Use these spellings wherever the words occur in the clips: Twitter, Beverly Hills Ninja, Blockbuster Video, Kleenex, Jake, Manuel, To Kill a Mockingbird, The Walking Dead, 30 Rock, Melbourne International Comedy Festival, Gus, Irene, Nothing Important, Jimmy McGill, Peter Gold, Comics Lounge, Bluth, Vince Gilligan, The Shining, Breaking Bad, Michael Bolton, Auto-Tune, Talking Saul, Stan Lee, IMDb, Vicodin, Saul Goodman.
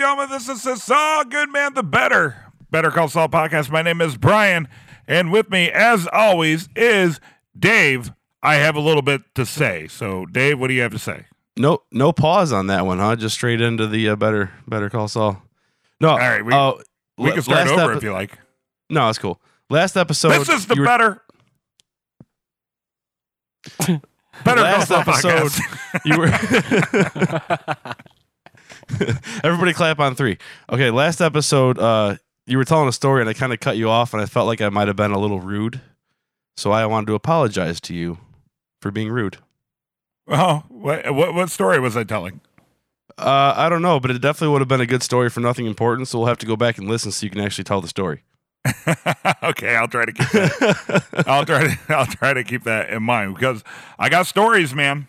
gentlemen, this is the Saul Goodman, the Better Call Saul podcast. My name is Brian, and with me, as always, is Dave. I have a little bit to say. So, Dave, what do you have to say? No pause on that one, huh? Just straight into the Better Call Saul. No, all right, we can start over if you like. No, that's cool. Last episode, this is the Better Call Saul podcast. You were. Everybody clap on three. Okay, last episode, you were telling a story, and I kind of cut you off, and I felt like I might have been a little rude, so I wanted to apologize to you for being rude. Oh, what story was I telling? I don't know, but it definitely would have been a good story for Nothing Important, so we'll have to go back and listen so you can actually tell the story. Okay, I'll try to keep that. I'll try to keep that in mind, because I got stories, man.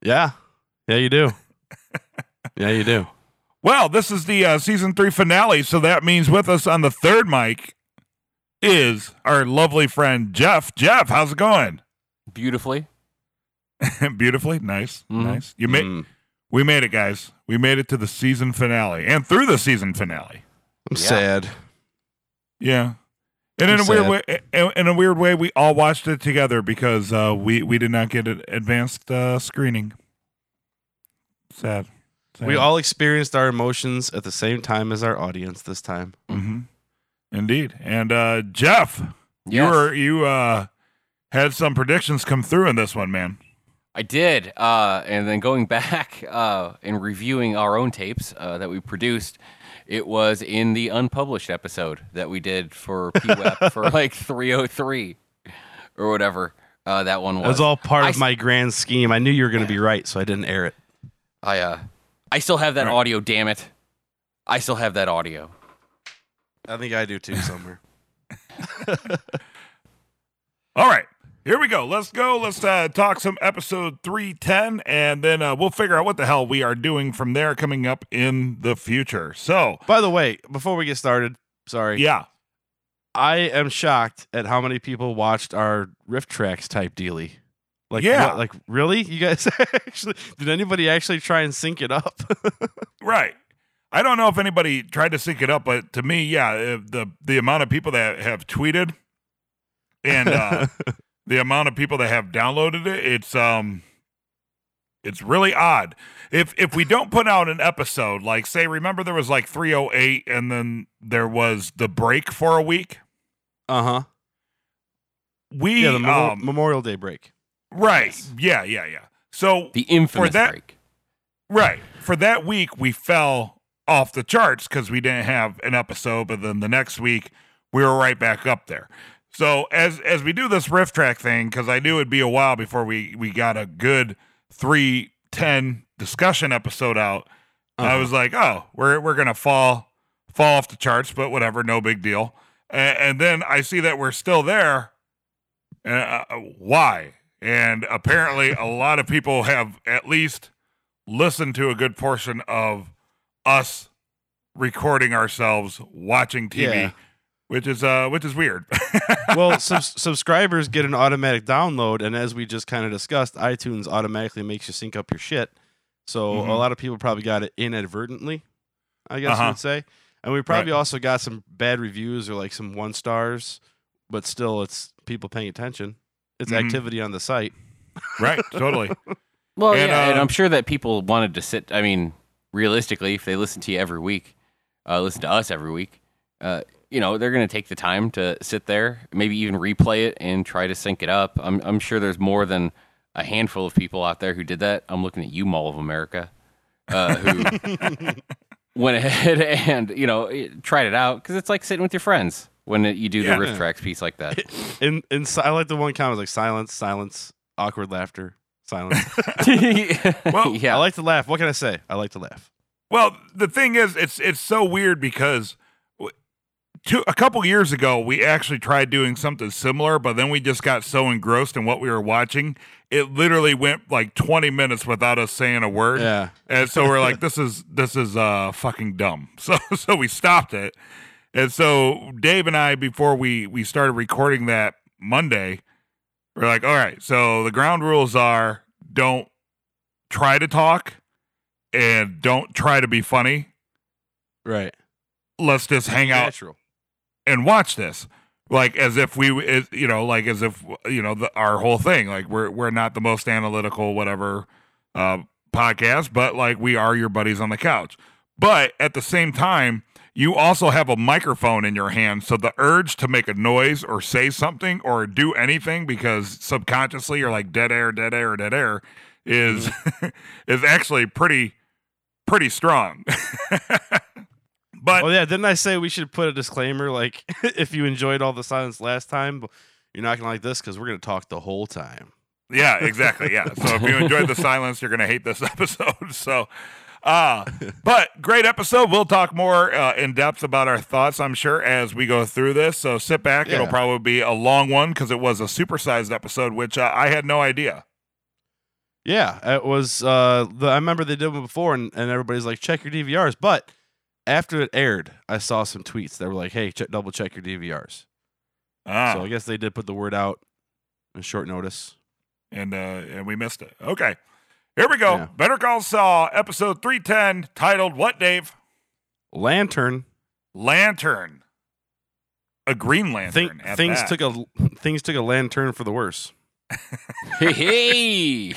Yeah, you do. Yeah, you do. Well, this is the season 3 finale, so that means with us on the third mic is our lovely friend, Jeff. Jeff, how's it going? Beautifully. Beautifully? Nice. Mm. Nice. We made it, guys. We made it to the season finale and through the season finale. I'm sad. Yeah. And in a weird way, we all watched it together because we did not get an advanced screening. Sad. We all experienced our emotions at the same time as our audience this time. Mm-hmm. Indeed. And Jeff, you had some predictions come through in this one, man. I did. And then going back and reviewing our own tapes that we produced, it was in the unpublished episode that we did for PWEP for like 303 or whatever that one was. It was all part of my grand scheme. I knew you were going to be right, so I didn't air it. I still have that audio, damn it. I still have that audio. I think I do too somewhere. All right, here we go. Let's go. Let's talk some episode 310, and then we'll figure out what the hell we are doing from there coming up in the future. So, by the way, before we get started, sorry. Yeah. I am shocked at how many people watched our riff tracks type dealie. Like, yeah. What, like, really? You guys did anybody actually try and sync it up? Right. I don't know if anybody tried to sync it up, but to me, yeah, the amount of people that have tweeted and the amount of people that have downloaded it, it's really odd. If we don't put out an episode, like, say, remember there was like 308 and then there was the break for a week? Uh-huh. The Memorial Day break. Right. Yes. Yeah. So the infamous break. Right. For that week, we fell off the charts because we didn't have an episode, but then the next week, we were right back up there. So as we do this riff track thing, because I knew it'd be a while before we got a good 310 discussion episode out, uh-huh. I was like, oh, we're going to fall off the charts, but whatever, no big deal. And then I see that we're still there. Why? And apparently a lot of people have at least listened to a good portion of us recording ourselves watching TV, which is weird. Well, subscribers get an automatic download. And as we just kind of discussed, iTunes automatically makes you sync up your shit. So a lot of people probably got it inadvertently, I guess you would say. And we probably also got some bad reviews or like some 1-stars, but still it's people paying attention. It's activity on the site. Right, totally. Well, and I'm sure that people wanted to sit. I mean, realistically, if they listen to you every week, listen to us every week, they're going to take the time to sit there, maybe even replay it and try to sync it up. I'm sure there's more than a handful of people out there who did that. I'm looking at you, Mall of America, who went ahead and, tried it out because it's like sitting with your friends. When you do the riff tracks piece like that. I like the one comment, like silence, awkward laughter, silence. Well, I like to laugh. What can I say? I like to laugh. Well, the thing is, it's so weird because a couple years ago, we actually tried doing something similar, but then we just got so engrossed in what we were watching, it literally went like 20 minutes without us saying a word. Yeah. And so we're like, this is fucking dumb. So we stopped it. And so Dave and I, before we started recording that Monday, we're like, all right, so the ground rules are don't try to talk and don't try to be funny. Right. Let's just hang out and watch this. Like, as if we, you know, like, as if, you know, our whole thing, like, we're not the most analytical, whatever, podcast, but like, we are your buddies on the couch. But at the same time, you also have a microphone in your hand. So the urge to make a noise or say something or do anything, because subconsciously you're like dead air is, is actually pretty strong. But oh yeah, didn't I say we should put a disclaimer, like, if you enjoyed all the silence last time, you're not gonna like this because we're gonna talk the whole time. Yeah, exactly. Yeah. So if you enjoyed the silence, you're gonna hate this episode. So but great episode. We'll talk more in depth about our thoughts, I'm sure, as we go through this. So sit back, it'll probably be a long one because it was a supersized episode, which I had no idea. Yeah, it was I remember they did one before and everybody's like, check your DVRs, but after it aired, I saw some tweets that were like, hey, double check your DVRs. Ah. So I guess they did put the word out on short notice. And we missed it. Okay. Here we go. Yeah. Better Call Saul, episode 310, titled what, Dave? Lantern. A green lantern. Things took a lantern for the worse. Hey.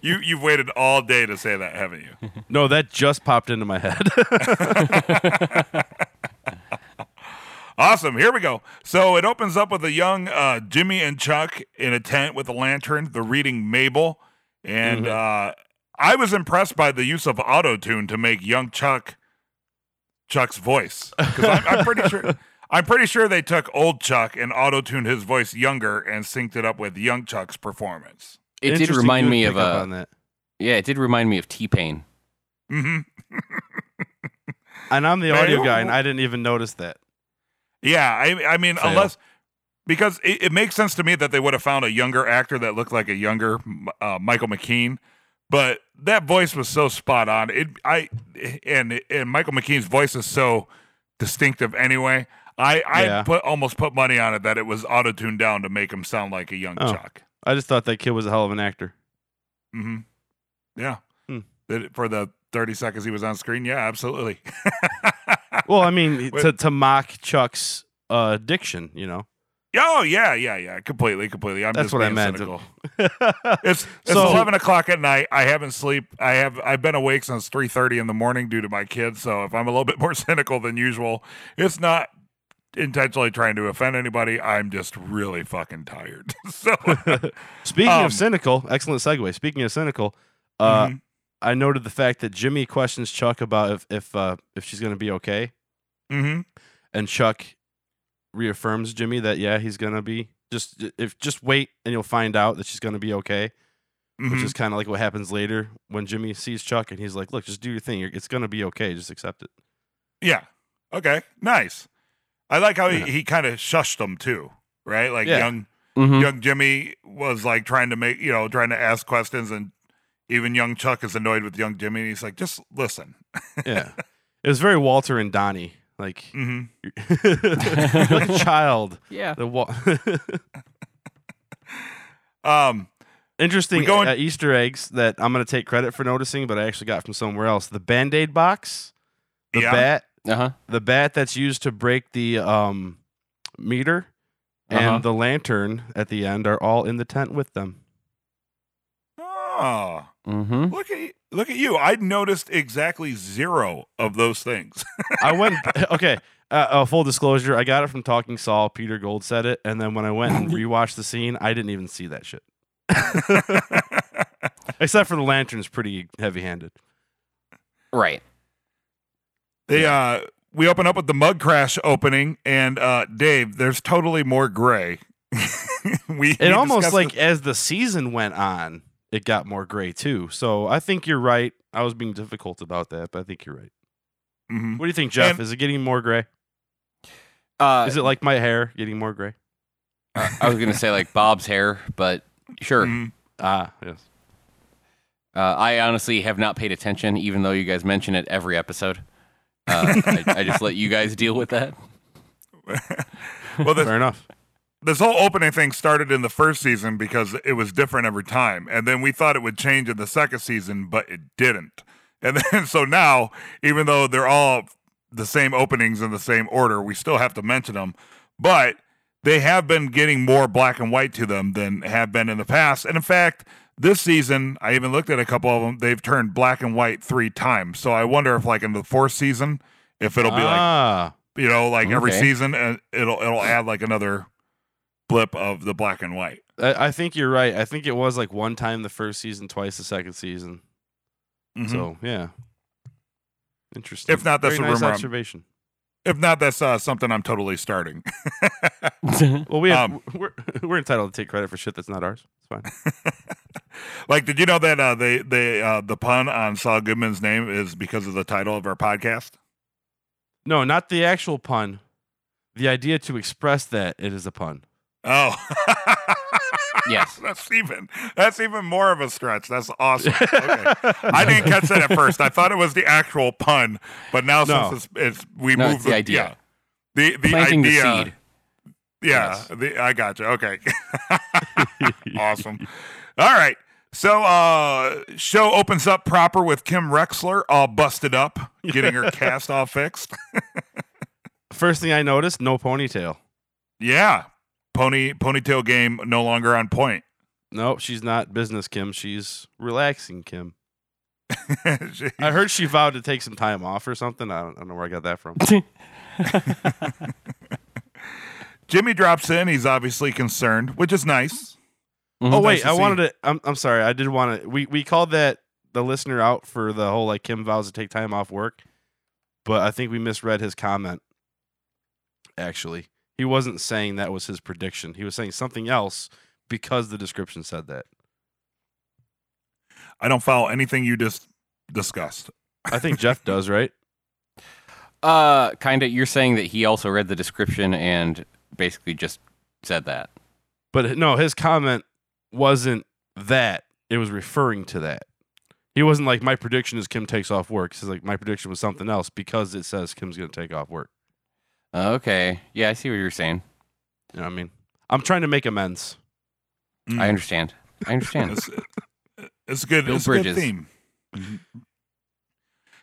You've waited all day to say that, haven't you? No, that just popped into my head. Awesome. Here we go. So it opens up with a young Jimmy and Chuck in a tent with a lantern. They're reading Mabel. And I was impressed by the use of auto-tune to make young Chuck's voice. Because I'm pretty sure they took old Chuck and auto-tuned his voice younger and synced it up with young Chuck's performance. It did remind me of T-Pain. Mm-hmm. And I'm the audio guy, and I didn't even notice that. Yeah, I mean, fail. Unless, because it makes sense to me that they would have found a younger actor that looked like a younger Michael McKean, but that voice was so spot on. And Michael McKean's voice is so distinctive anyway. I almost put money on it that it was auto-tuned down to make him sound like a young Chuck. I just thought that kid was a hell of an actor. Mm-hmm. Yeah. For the 30 seconds he was on screen, yeah, absolutely. Well, I mean, to mock Chuck's diction, you know. Oh, yeah. Completely. That's just what I meant. It's 11 o'clock at night. I haven't slept. I've been awake since 3:30 in the morning due to my kids, so if I'm a little bit more cynical than usual, it's not intentionally trying to offend anybody. I'm just really fucking tired. So speaking of cynical, excellent segue. Speaking of cynical, I noted the fact that Jimmy questions Chuck about if she's going to be okay. Mm-hmm. And Chuck reaffirms Jimmy that, yeah, he's going to be, just wait and you'll find out that she's going to be okay. Mm-hmm. Which is kind of like what happens later when Jimmy sees Chuck and he's like, look, just do your thing. It's going to be okay. Just accept it. Yeah. Okay. Nice. I like how he kind of shushed them too, right? Like young Jimmy was like trying to ask questions, and even young Chuck is annoyed with young Jimmy, and he's like, just listen. Yeah, it was very Walter and Donnie, like, like a child. Yeah. Interesting Easter eggs that I'm going to take credit for noticing, but I actually got from somewhere else. The Band-Aid box, the bat. Uh-huh. The bat that's used to break the meter and the lantern at the end are all in the tent with them. Oh, look at you! I noticed exactly zero of those things. I went okay. Full disclosure: I got it from Talking Saul. Peter Gold said it, and then when I went and rewatched the scene, I didn't even see that shit. Except for the lantern's pretty heavy-handed, right? We open up with the mug crash opening, and Dave, there's totally more gray. we almost like this. As the season went on, it got more gray too. So I think you're right. I was being difficult about that, but I think you're right. Mm-hmm. What do you think, Jeff? Is it getting more gray? Is it like my hair getting more gray? I was going to say like Bob's hair, but sure. Mm-hmm. Ah, yes. I honestly have not paid attention, even though you guys mention it every episode. I just let you guys deal with that. Well, fair enough. This whole opening thing started in the first season because it was different every time, and then we thought it would change in the second season, but it didn't. And then, so now, even though they're all the same openings in the same order, we still have to mention them. But they have been getting more black and white to them than have been in the past. And in fact, this season, I even looked at a couple of them, they've turned black and white 3 times. So I wonder if, like, in the 4th season, if it'll be like, you know, like every season, it'll add like another blip of the black and white. I think you're right. I think it was like 1 time the 1st season, twice the 2nd season. Mm-hmm. So, yeah. Interesting. If not, that's very a nice rumor observation. If not, that's something I'm totally starting. Well, we're entitled to take credit for shit that's not ours. It's fine. Like, did you know that the pun on Saul Goodman's name is because of the title of our podcast? No, not the actual pun. The idea to express that it is a pun. Oh. Yes. That's even more of a stretch. That's awesome. Okay. I didn't catch that at first. I thought it was the actual pun, but now since we moved the idea. Yeah. The planting idea. The seed. Yeah, yes. I gotcha. Okay. Awesome. All right. So show opens up proper with Kim Wexler all busted up, getting her cast all fixed. First thing I noticed, no ponytail. Yeah. Ponytail game no longer on point. No, she's not business Kim. She's relaxing Kim. I heard she vowed to take some time off or something. I don't know where I got that from. Jimmy drops in. He's obviously concerned, which is nice. Mm-hmm. Oh wait, I'm sorry. I did want to. We called that the listener out for the whole like Kim vows to take time off work, but I think we misread his comment. Actually. He wasn't saying that was his prediction. He was saying something else because the description said that. I don't follow anything you just discussed. I think Jeff does, right? Kind of. You're saying that he also read the description and basically just said that. But no, his comment wasn't that. It was referring to that. He wasn't like, my prediction is Kim takes off work. He's like, my prediction was something else because it says Kim's going to take off work. Okay. Yeah, I see what you're saying. You know what I mean? I'm trying to make amends. Mm. I understand. It's good. It's a good theme. Mm-hmm.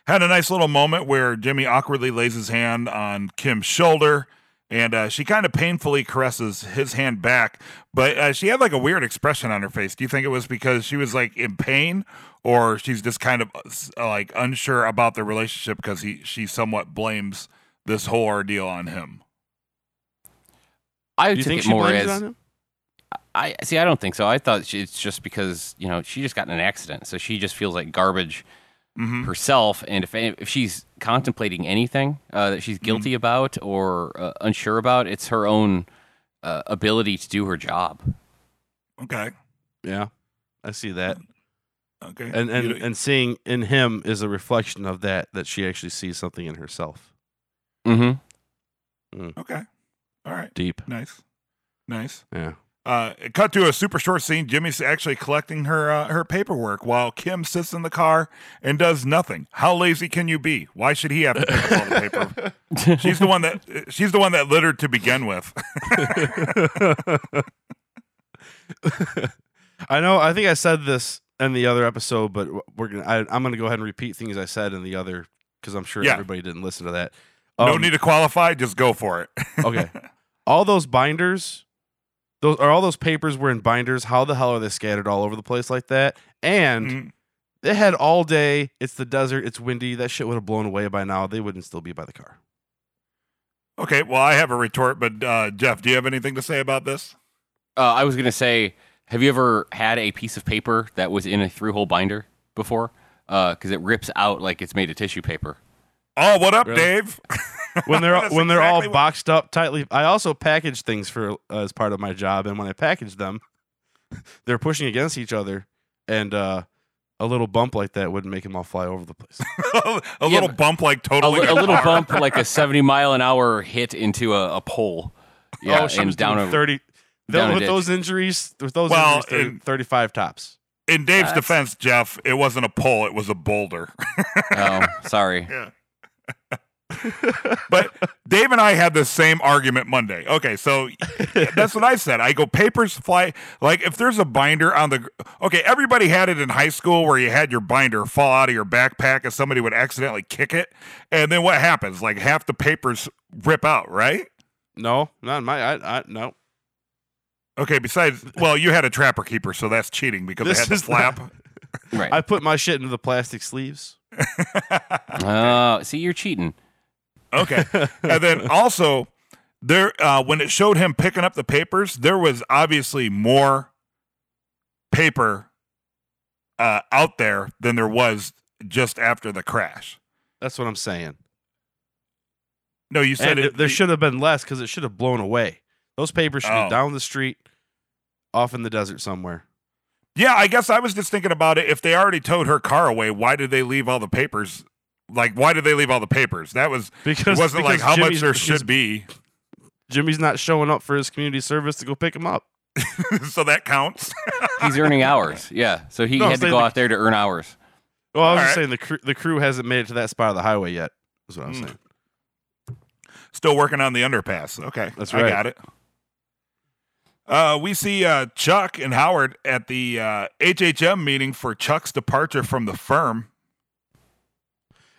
Had a nice little moment where Jimmy awkwardly lays his hand on Kim's shoulder, and she kind of painfully caresses his hand back, but she had like a weird expression on her face. Do you think it was because she was like in pain, or she's just kind of like unsure about the relationship because she somewhat blames this whole ordeal on him? I would think it more as it I don't think so. I thought it's just because, you know, she just got in an accident, so she just feels like garbage herself. And if she's contemplating anything that she's guilty about or unsure about, it's her own ability to do her job. Okay. Yeah, I see that. Okay. And seeing in him is a reflection of that she actually sees something in herself. Mm-hmm. Mm. Okay. All right. Deep. Nice. Yeah. It cut to a super short scene. Jimmy's actually collecting her paperwork while Kim sits in the car and does nothing. How lazy can you be? Why should he have to pick up all the paper? She's the one that littered to begin with. I know. I think I said this in the other episode, but I'm going to go ahead and repeat things I said in the other because I'm sure everybody didn't listen to that. No need to qualify, just go for it. Okay. All those binders, all those papers were in binders. How the hell are they scattered all over the place like that? And they had all day. It's the desert. It's windy. That shit would have blown away by now. They wouldn't still be by the car. Okay. Well, I have a retort, but Jeff, do you have anything to say about this? I was going to say, have you ever had a piece of paper that was in a 3-hole binder before? Because it rips out like it's made of tissue paper. Oh, what up, really? Dave? When they're all boxed up tightly. I also package things for as part of my job, and when I package them, they're pushing against each other, and a little bump like that wouldn't make them all fly over the place. Little bump, like totally. A little bump, like a 70-mile-an-hour hit into a pole. Yeah, oh, and down 30. Down with those injuries, 35 tops. In Dave's defense, Jeff, it wasn't a pole; it was a boulder. Oh, sorry. Yeah. But Dave and I had the same argument Monday. Okay, so that's what I said. I go, papers fly. Like, if there's a binder on the... Okay, everybody had it in high school where you had your binder fall out of your backpack and somebody would accidentally kick it. And then what happens? Like, half the papers rip out, right? No, not in my... No. Okay, besides... Well, you had a trapper keeper, so that's cheating because it had the flap. Not... Right. I put my shit into the plastic sleeves. See, you're cheating. Okay. And then also, there when it showed him picking up the papers, there was obviously more paper out there than there was just after the crash. That's what I'm saying. No, you said it. There should have been less because it should have blown away. Those papers should be down the street, off in the desert somewhere. Yeah, I guess I was just thinking about it. If they already towed her car away, why did they leave all the papers? Like, why did they leave all the papers? That was because it wasn't like how much there should be. Jimmy's not showing up for his community service to go pick him up. So that counts. He's earning hours. Yeah. So he had to go out there to earn hours. Well, I was just saying the crew hasn't made it to that spot of the highway yet. That's what I'm saying. Still working on the underpass. Okay. That's right. I got it. We see Chuck and Howard at the HHM meeting for Chuck's departure from the firm.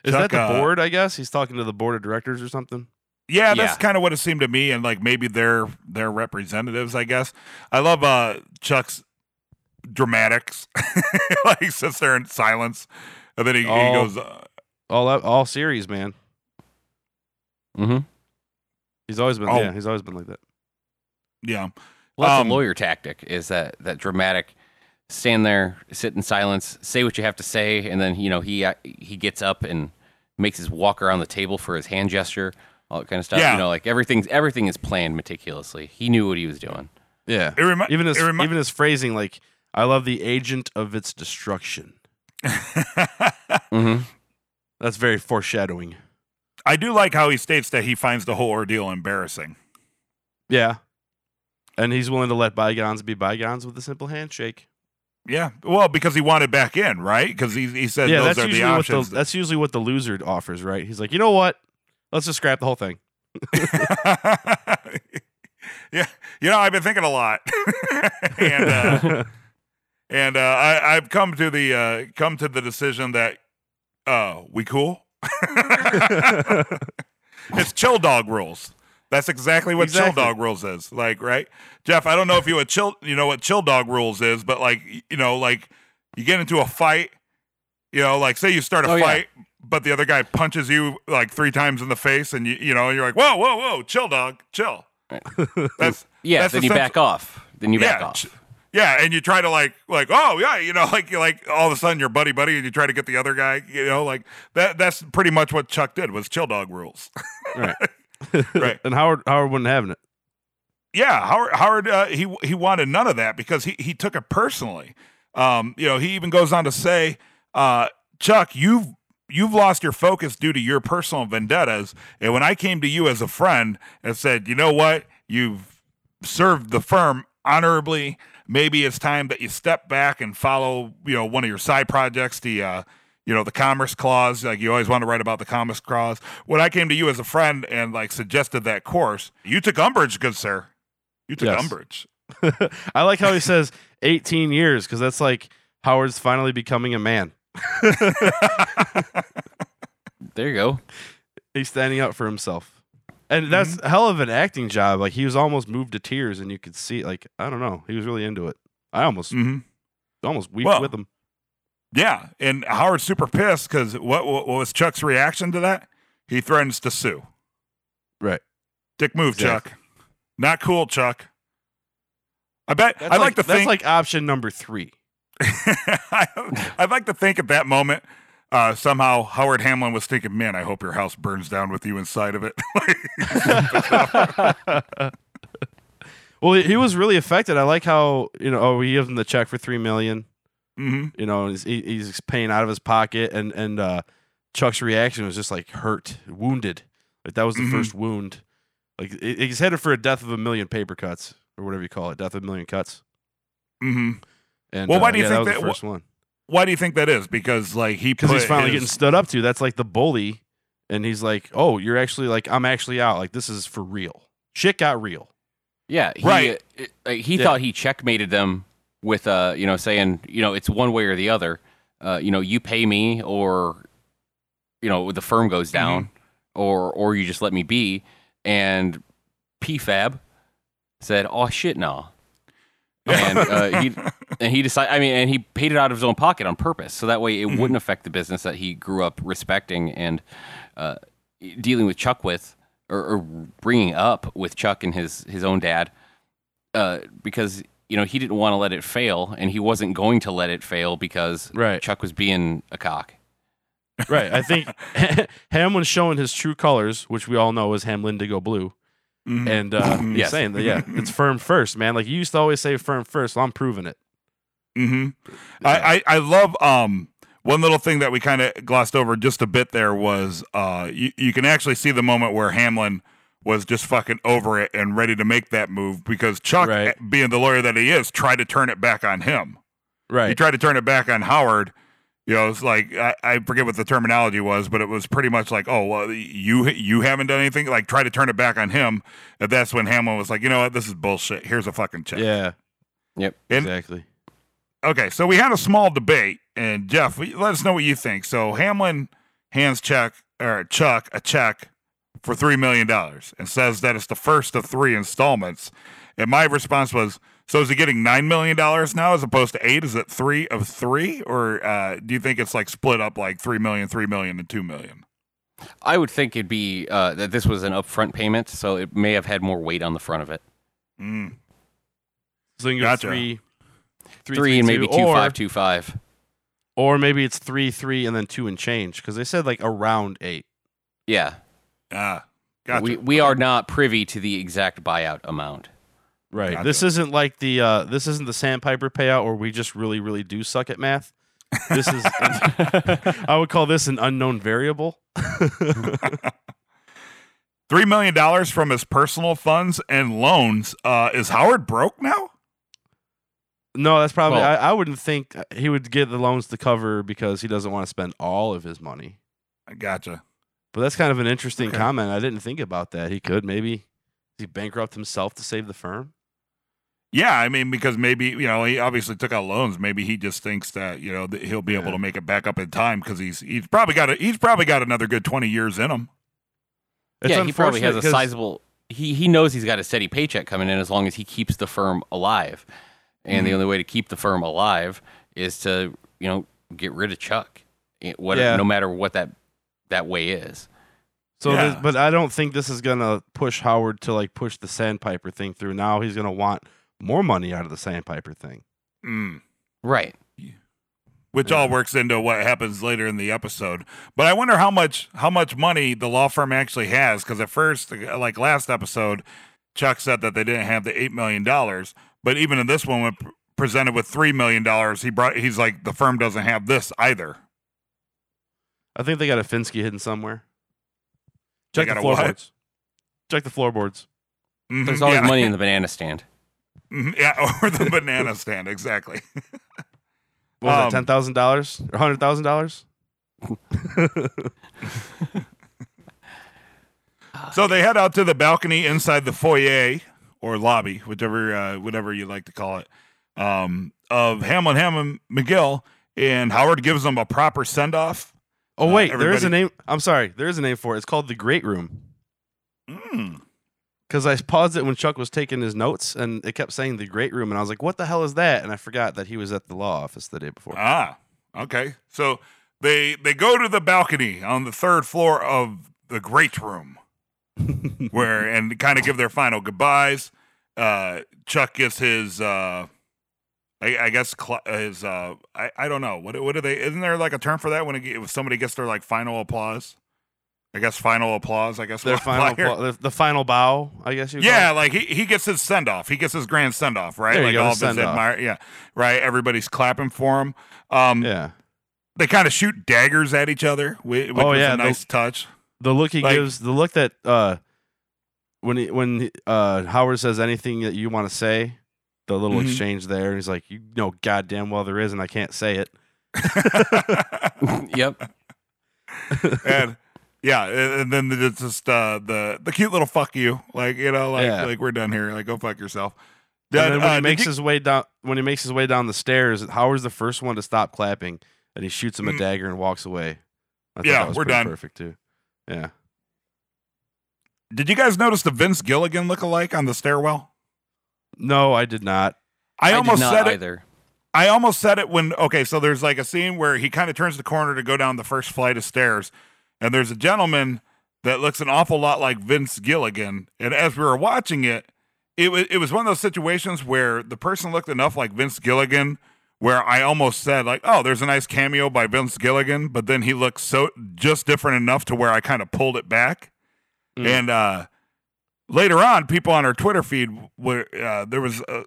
Is Chuck, that the board, I guess? He's talking to the board of directors or something? Yeah, that's kind of what it seemed to me, and like maybe their representatives, I guess. I love Chuck's dramatics. Like, he sits there in silence, and then he goes... all series, man. Mm-hmm. He's always been like that. Yeah. Well, that's a lawyer tactic, is that dramatic stand there, sit in silence, say what you have to say, and then, you know, he gets up and makes his walk around the table for his hand gesture, all that kind of stuff. Yeah. You know, like everything is planned meticulously. He knew what he was doing. Yeah. Even his phrasing, like, I love the agent of its destruction. Mm-hmm. That's very foreshadowing. I do like how he states that he finds the whole ordeal embarrassing. Yeah. And he's willing to let bygones be bygones with a simple handshake. Yeah, well, because he wanted back in, right? Because he said those are the options. That's usually what the loser offers, right? He's like, you know what? Let's just scrap the whole thing. Yeah, you know, I've been thinking a lot, and I've come to the decision that we cool. It's chill dog rules. That's exactly what chill dog rules is. Like, right? Jeff, I don't know if you know what chill dog rules is, but like, you know, like you get into a fight, you know, like say you start a fight, but the other guy punches you like 3 times in the face and you know, you're like, whoa, chill dog, chill. Right. That's then you back off. Yeah, and you try to like, oh yeah, you know, like you like all of a sudden you're buddy and you try to get the other guy, you know, like that's pretty much what Chuck did was chill dog rules. Right. Right. And Howard wasn't having it. Yeah, Howard he wanted none of that because he took it personally. You know, he even goes on to say, Chuck, you've lost your focus due to your personal vendettas. And when I came to you as a friend and said, you know what, you've served the firm honorably. Maybe it's time that you step back and follow, you know, one of your side projects, you know, the Commerce Clause, like you always want to write about the Commerce Clause. When I came to you as a friend and like suggested that course, you took umbrage, good sir. You took umbrage. I like how he says 18 years because that's like Howard's finally becoming a man. There you go. He's standing up for himself. And that's a hell of an acting job. Like he was almost moved to tears and you could see, like, I don't know. He was really into it. I almost weeped with him. Yeah, and Howard's super pissed because what was Chuck's reaction to that? He threatens to sue. Right. Dick move, exactly. Chuck. Not cool, Chuck. I bet I'd like to think... That's like option number 3. I'd like to think at that moment, somehow Howard Hamlin was thinking, man, I hope your house burns down with you inside of it. Well, he was really affected. I like how, you know, he gives him the check for $3 million. Mm-hmm. You know, he's paying out of his pocket, and Chuck's reaction was just like hurt, wounded. Like that was the first wound. Like he's headed for a death of a million paper cuts, or whatever you call it, death of a million cuts. Mm-hmm. And well, why do you think that was the first one? Why do you think that is? Because like he's finally getting stood up to. That's like the bully And he's like, oh, you're actually like, I'm actually out. Like, this is for real. Shit got real. Yeah. He thought he checkmated them with, saying, it's one way or the other. You pay me or, the firm goes down or you just let me be. And PFAB said, oh, shit, no. And he decided, and he paid it out of his own pocket on purpose. So that way it wouldn't affect the business that he grew up respecting and dealing with Chuck with, or bringing up with Chuck and his own dad. Because, he didn't want to let it fail and he wasn't going to let it fail because Chuck was being a cock. Right. I think Hamlin showing his true colors, which we all know is Hamlin to go blue. And he's saying that, it's firm first, man. Like you used to always say firm first. Well, I'm proving it. I love one little thing that we kind of glossed over just a bit there was you can actually see the moment where Hamlin was just fucking over it and ready to make that move because Chuck, being the lawyer that he is, tried to turn it back on him. Right. He tried to turn it back on Howard. It's like, I forget what the terminology was, but it was pretty much like, oh, well, you haven't done anything? Like, try to turn it back on him. And that's when Hamlin was like, you know what? This is bullshit. Here's a fucking check. Yeah. Yep. Exactly. Okay, so we had a small debate, and Jeff, let us know what you think. So Hamlin hands Chuck a check for $3 million and says that it's the first of three installments. And my response was, so is he getting $9 million now as opposed to $8? Is it 3 of 3? Or do you think it's like split up like $3 million, $3 million, and $2 million? I would think it'd be that this was an upfront payment, so it may have had more weight on the front of it. So you got three and maybe 2.5, 2.5. Or maybe it's 3, 3, and then 2 and change, because they said like around 8. Yeah. Gotcha. We are not privy to the exact buyout amount. Right. Gotcha. This isn't like the the Sandpiper payout where we just really, really do suck at math. This is I would call this an unknown variable. $3 million from his personal funds and loans. Is Howard broke now? No, that's probably I wouldn't think he would get the loans to cover because he doesn't want to spend all of his money. Gotcha. But that's kind of an interesting comment. I didn't think about that. He could he bankrupt himself to save the firm? Yeah, because maybe, he obviously took out loans. Maybe he just thinks that, that he'll be able to make it back up in time because he's probably got another good 20 years in him. He probably has a sizable he knows he's got a steady paycheck coming in as long as he keeps the firm alive. And the only way to keep the firm alive is to, get rid of Chuck. No matter what that way is. So, but I don't think this is going to push Howard to push the Sandpiper thing through. Now he's going to want more money out of the Sandpiper thing. Right. Yeah. Which all works into what happens later in the episode. But I wonder how much money the law firm actually has. Because at first, like last episode, Chuck said that they didn't have the $8 million. But even in this one, when presented with $3 million, he's like, the firm doesn't have this either. I think they got a Finsky hidden somewhere. Check the floorboards. There's always money in the banana stand. Yeah, or the banana stand, exactly. What was that, $10,000 or $100,000? So they head out to the balcony inside the foyer or lobby, whatever you like to call it, of Hamlin McGill, and Howard gives them a proper send-off. Oh, wait, there is a name. I'm sorry. There is a name for it. It's called The Great Room. Because I paused it when Chuck was taking his notes, and it kept saying The Great Room, and I was like, what the hell is that? And I forgot that he was at the law office the day before. Ah, okay. So they go to the balcony on the third floor of The Great Room, and kind of give their final goodbyes. Chuck gets his... I don't know. What do they, isn't there like a term for that when if somebody gets their final applause? The final bow, I guess you he gets his send off. He gets his grand send off, right? All of his admire. Yeah. Right. Everybody's clapping for him. They kind of shoot daggers at each other, which was a nice touch. The look he gives, the look that, when Howard says anything that you want to say, the little exchange there, and he's like, goddamn well there is, and I can't say it. Yep. And Yeah, and then it's just the cute little fuck you, like, you know, like, yeah, like, we're done here, like, go fuck yourself. Dad, and then when he makes his way down, when he makes his way down the stairs, Howard's the first one to stop clapping, and he shoots him a dagger and walks away. I thought that was, we're done. Perfect too. Yeah. Did you guys notice the Vince Gilligan look-alike on the stairwell? No, I did not. I almost said it either. I almost said it when, okay, so there's like a scene where he kind of turns the corner to go down the first flight of stairs, and there's a gentleman that looks an awful lot like Vince Gilligan. And as we were watching it, it was one of those situations where the person looked enough like Vince Gilligan where I almost said, like, oh, there's a nice cameo by Vince Gilligan, but then he looked so just different enough to where I kind of pulled it back. Mm. And later on, people on our Twitter feed, there was a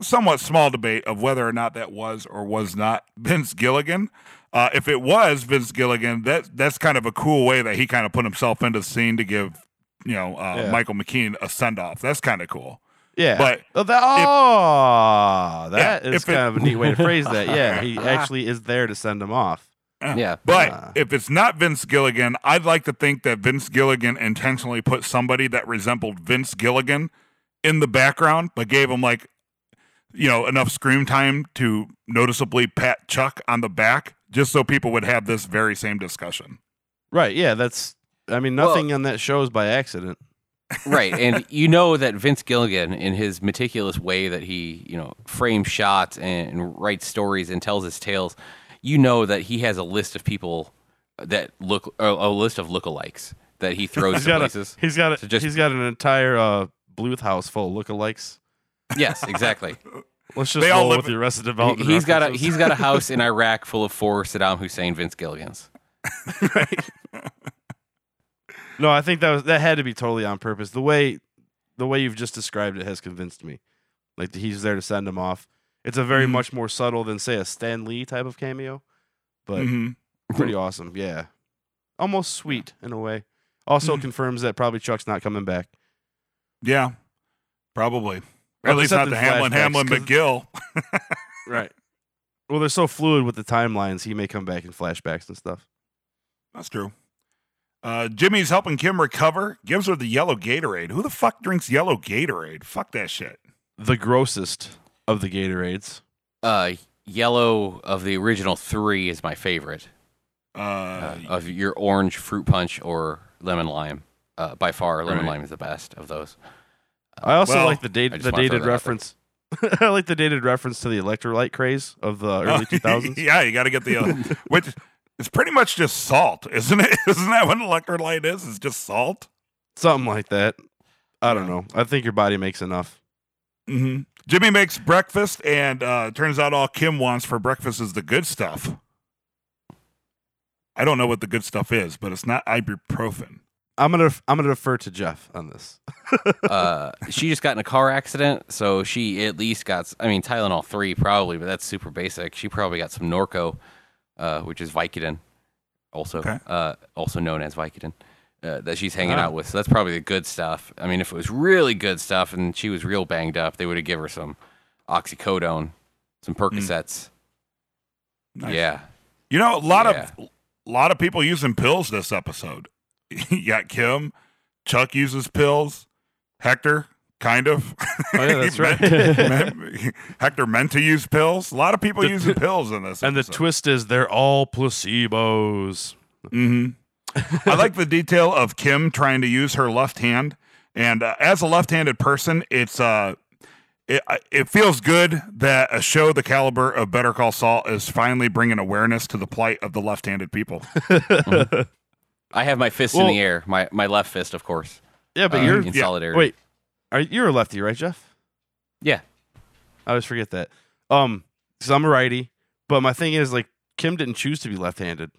somewhat small debate of whether or not that was or was not Vince Gilligan. If it was Vince Gilligan, that's kind of a cool way that he kind of put himself into the scene to give, you know, Michael McKean a send-off. That's kind of cool. Yeah. But that is kind of a neat way to phrase that. Yeah, he actually is there to send him off. Yeah. But if it's not Vince Gilligan, I'd like to think that Vince Gilligan intentionally put somebody that resembled Vince Gilligan in the background, but gave him, like, you know, enough screen time to noticeably pat Chuck on the back, just so people would have this very same discussion. Right. Yeah. Nothing on that show is by accident. Right. And you know that Vince Gilligan, in his meticulous way that he, you know, frames shots and writes stories and tells his tales, you know that he has a list of people that look, a list of lookalikes that he throws to places. He's got an entire Bluth house full of lookalikes. Yes, exactly. Let's just roll with the Arrested Development. He's got a house in Iraq full of 4 Saddam Hussein Vince Gilligans. Right. No, I think that had to be totally on purpose. The way you've just described it has convinced me. Like, he's there to send him off. It's a very much more subtle than, say, a Stan Lee type of cameo, but pretty awesome. Yeah, almost sweet in a way. Also confirms that probably Chuck's not coming back. Yeah, probably. Or at least not the Hamlin McGill. Right. Well, they're so fluid with the timelines. He may come back in flashbacks and stuff. That's true. Jimmy's helping Kim recover. Gives her the yellow Gatorade. Who the fuck drinks yellow Gatorade? Fuck that shit. The grossest of the Gatorades. Yellow of the original 3 is my favorite. Of your orange fruit punch or lemon lime. By far, lemon lime is the best of those. I also like the dated reference. I like the dated reference to the electrolyte craze of the early 2000s. Yeah, you got to get the which it's pretty much just salt, isn't it? Isn't that what electrolyte is? It's just salt, something like that. I don't know. I think your body makes enough. Mm-hmm. Jimmy makes breakfast, and turns out all Kim wants for breakfast is the good stuff. I don't know what the good stuff is, but it's not ibuprofen. I'm gonna defer to Jeff on this. She just got in a car accident, so she at least got, Tylenol 3 probably, but that's super basic. She probably got some Norco, which is Vicodin, also known as Vicodin, that she's hanging out with. So that's probably the good stuff. I mean, if it was really good stuff and she was real banged up, they would have given her some oxycodone, some Percocets. Nice. Yeah, you know, a lot of people using pills this episode. You got Kim, Chuck uses pills, Hector, kind of. Oh, yeah, that's right. Hector meant to use pills. A lot of people using pills in this episode. And the twist is they're all placebos. Mm-hmm. I like the detail of Kim trying to use her left hand. And as a left-handed person, it feels good that a show the caliber of Better Call Saul is finally bringing awareness to the plight of the left-handed people. Mm-hmm. I have my fist in the air, my left fist, of course. Yeah, but you're in solidarity. Wait, you're a lefty, right, Jeff? Yeah, I always forget that. Because I'm a righty, but my thing is, like, Kim didn't choose to be left-handed,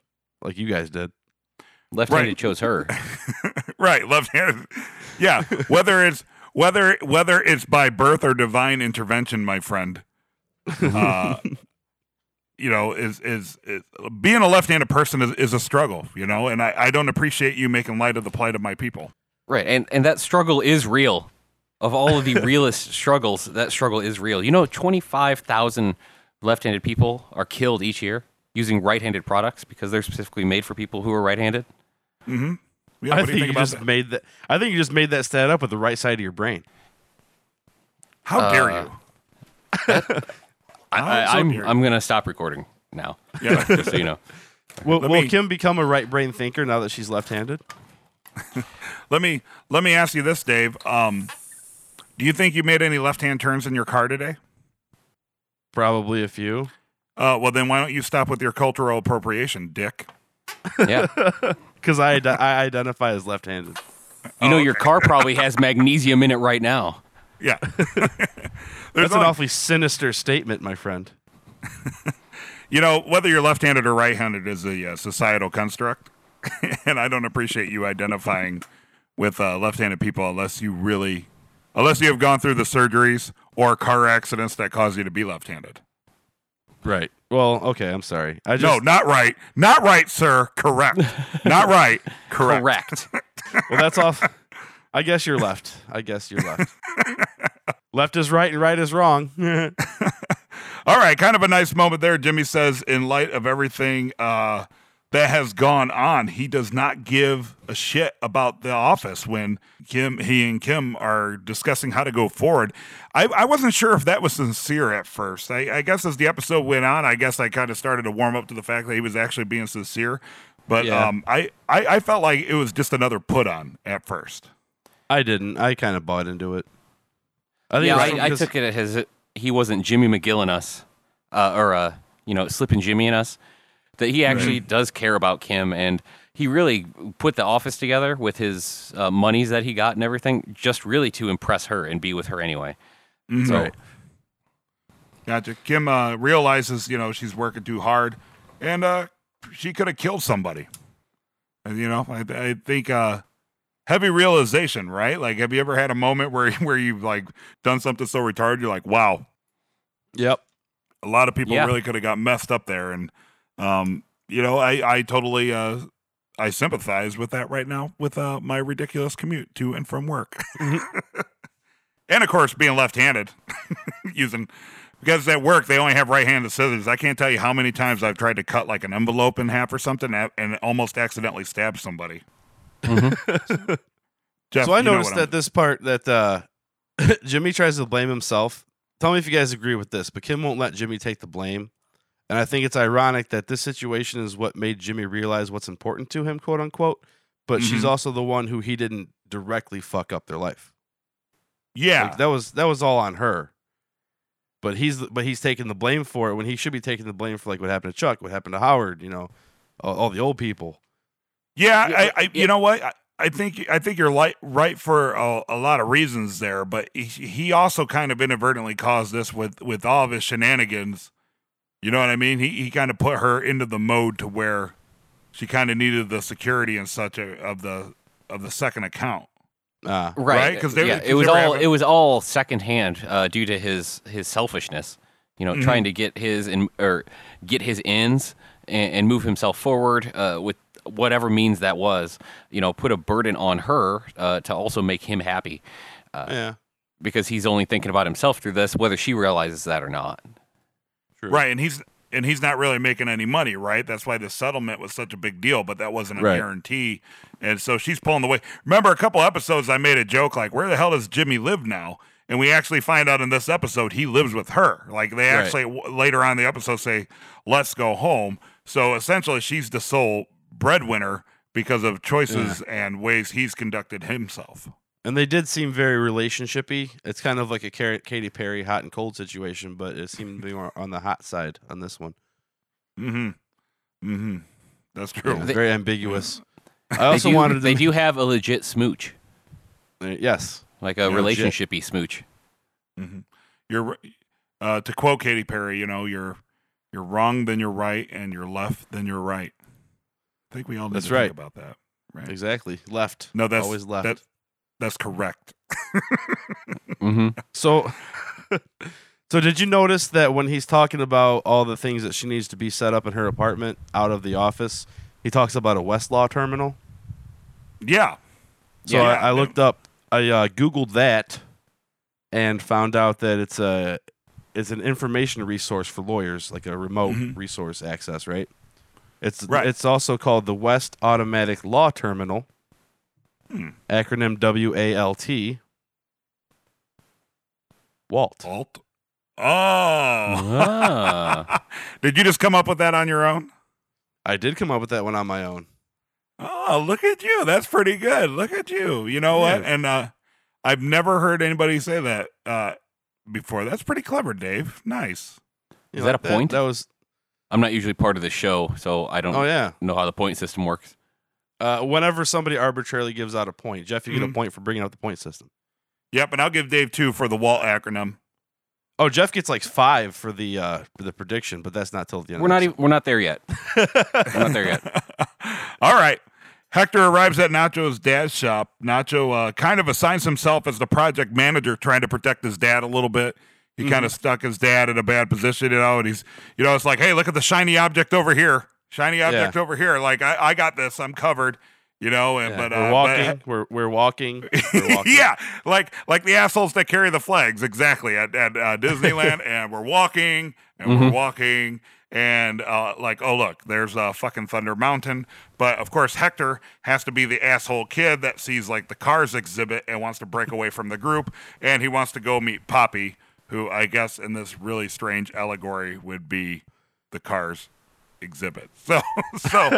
like you guys did. Left-handed chose her. Right, left-handed. Yeah, whether it's by birth or divine intervention, my friend. You know, is being a left-handed person is a struggle, you know, and I don't appreciate you making light of the plight of my people. Right, and that struggle is real. Of all of the realest struggles, that struggle is real. You know, 25,000 left-handed people are killed each year using right-handed products because they're specifically made for people who are right-handed. Mm-hmm. Yeah, I think you just made that. I think you just made that stat up with the right side of your brain. How dare you? I'm gonna stop recording now. Yeah, just so you know. Will Kim become a right brain thinker now that she's left-handed? Let me ask you this, Dave. Do you think you made any left-hand turns in your car today? Probably a few. Well, then why don't you stop with your cultural appropriation, Dick? Yeah, because I identify as left-handed. Your car probably has magnesium in it right now. Yeah, that's an awfully sinister statement, my friend. You know, whether you're left-handed or right-handed is a societal construct, and I don't appreciate you identifying with left-handed people unless you have gone through the surgeries or car accidents that cause you to be left-handed. Right. Well, okay, I'm sorry. No, not right. Not right, sir. Correct. Not right. Correct. Well, that's off. I guess you're left. Left is right and right is wrong. All right, kind of a nice moment there. Jimmy says, in light of everything that has gone on, he does not give a shit about The Office when he and Kim are discussing how to go forward. I wasn't sure if that was sincere at first. I guess as the episode went on, I guess I kind of started to warm up to the fact that he was actually being sincere. But yeah. I felt like it was just another put on at first. I didn't. I kind of bought into it. I took it as he wasn't Jimmy McGilling us, Slippin' Jimmy in us, that he actually does care about Kim, and he really put The Office together with his monies that he got and everything, just really to impress her and be with her anyway. Mm-hmm. So. Right. Gotcha. Kim realizes, she's working too hard, and she could have killed somebody. I think... heavy realization, right? Like, have you ever had a moment where you've done something so retarded, you're like, wow. Yep. A lot of people really could have got messed up there. And, I totally, I sympathize with that right now with my ridiculous commute to and from work. Mm-hmm. And of course, being left-handed, because at work, they only have right-handed scissors. I can't tell you how many times I've tried to cut like an envelope in half or something and almost accidentally stabbed somebody. Mm-hmm. Jeff, so I noticed that this part that Jimmy tries to blame himself. Tell me if you guys agree with this, but Kim won't let Jimmy take the blame, and I think it's ironic that this situation is what made Jimmy realize what's important to him, quote unquote, but mm-hmm. she's also the one who he didn't directly fuck up their life. Yeah, that was all on her, but he's taking the blame for it when he should be taking the blame for like what happened to Chuck, what happened to Howard, all the old people. Yeah, you know what? I think you're right for a lot of reasons there, but he also kind of inadvertently caused this with all of his shenanigans. You know what I mean? He kind of put her into the mode to where she kind of needed the security and such of the second account. Right? Because it was all secondhand due to his selfishness. Mm-hmm. Trying to get his ends and move himself forward with. Whatever means that was, put a burden on her to also make him happy. Because he's only thinking about himself through this, whether she realizes that or not. True. Right, and he's not really making any money, right? That's why the settlement was such a big deal, but that wasn't a guarantee. And so she's pulling the weight. Remember, a couple episodes I made a joke like, where the hell does Jimmy live now? And we actually find out in this episode he lives with her. Like, they actually, later on in the episode, say, let's go home. So essentially, she's the sole breadwinner because of choices and ways he's conducted himself. And they did seem very relationshipy. It's kind of like a Katy Perry hot and cold situation, but it seemed to be more on the hot side on this one. Mm-hmm. Mm-hmm. That's true. Yeah, very ambiguous. I also wanted to... They do have a legit smooch. Yes. Like a relationshipy smooch. Mm-hmm. You're, to quote Katy Perry, you're wrong, then you're right, and you're left, then you're right. I think we all need to think about that. Right? Exactly. Left. No, that's always left. That's correct. Mm-hmm. So did you notice that when he's talking about all the things that she needs to be set up in her apartment out of the office, he talks about a Westlaw terminal? Yeah. I looked up, I Googled that and found out that it's an information resource for lawyers, like a remote resource access, right? It's also called the West Automatic Law Terminal, Acronym WALT. Walt. Walt. Oh. Did you just come up with that on your own? I did come up with that one on my own. Oh, look at you. That's pretty good. Look at you. You know what? And I've never heard anybody say that before. That's pretty clever, Dave. Nice. Is that a point? That was... I'm not usually part of the show, so I don't know how the point system works. Whenever somebody arbitrarily gives out a point, Jeff, you get a point for bringing up the point system. Yep, and I'll give Dave 2 for the WALT acronym. Oh, Jeff gets like 5 for the prediction, but that's not till the end. We're not there yet. All right. Hector arrives at Nacho's dad's shop. Nacho kind of assigns himself as the project manager, trying to protect his dad a little bit. He kind of stuck his dad in a bad position, you know, and he's, you know, it's like, hey, look at the shiny object over here. Shiny object over here. Like, I got this. I'm covered, you know. And but We're walking. Yeah, like the assholes that carry the flags, exactly, at Disneyland. And we're walking, and we're walking. And like, oh, look, there's fucking Thunder Mountain. But, of course, Hector has to be the asshole kid that sees, like, the Cars exhibit and wants to break away from the group. And he wants to go meet Poppy, who I guess in this really strange allegory would be the Cars exhibit. So kind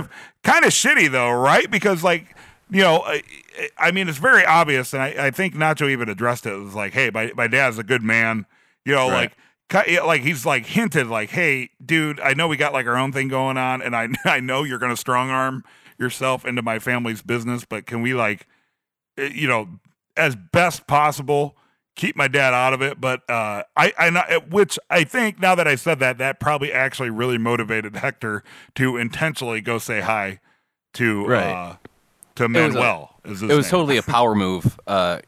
of shitty though, right? Because like, you know, I mean, it's very obvious, and I think Nacho even addressed it. It was like, hey, my dad's a good man, you know, right. Like he's like hinted like, hey, dude, I know we got like our own thing going on, and I know you're gonna strong arm yourself into my family's business, but can we like, you know, as best possible, keep my dad out of it. But which I think now that I said that, that probably actually really motivated Hector to intentionally go say hi to Manuel. It was totally a power move.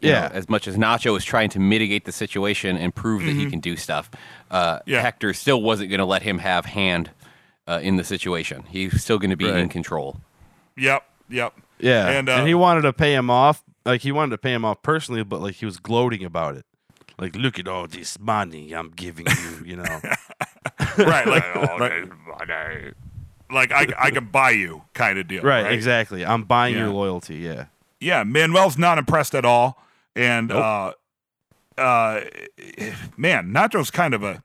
You know, as much as Nacho was trying to mitigate the situation and prove that he can do stuff, Hector still wasn't going to let him have hand in the situation. He's still going to be in control. Yep. Yeah, and he wanted to pay him off. Like, he wanted to pay him off personally, but, like, he was gloating about it. Like, look at all this money I'm giving you, you know. Right, like, all this money. Like, I can buy you kind of deal. Right, exactly. I'm buying your loyalty, Yeah, Manuel's not impressed at all. And, man, Nacho's kind of a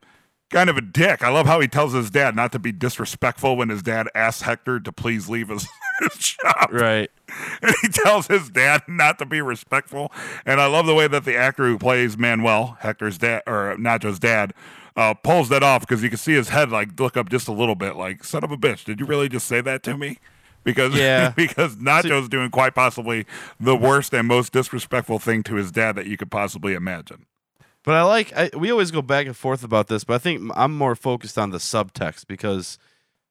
dick. I love how he tells his dad not to be disrespectful when his dad asks Hector to please leave his shop. Right. And he tells his dad not to be respectful. And I love the way that the actor who plays Manuel, Hector's dad, or Nacho's dad, pulls that off, because you can see his head like look up just a little bit like, son of a bitch, did you really just say that to me? Because because Nacho's doing quite possibly the worst and most disrespectful thing to his dad that you could possibly imagine. But we always go back and forth about this, but I think I'm more focused on the subtext, because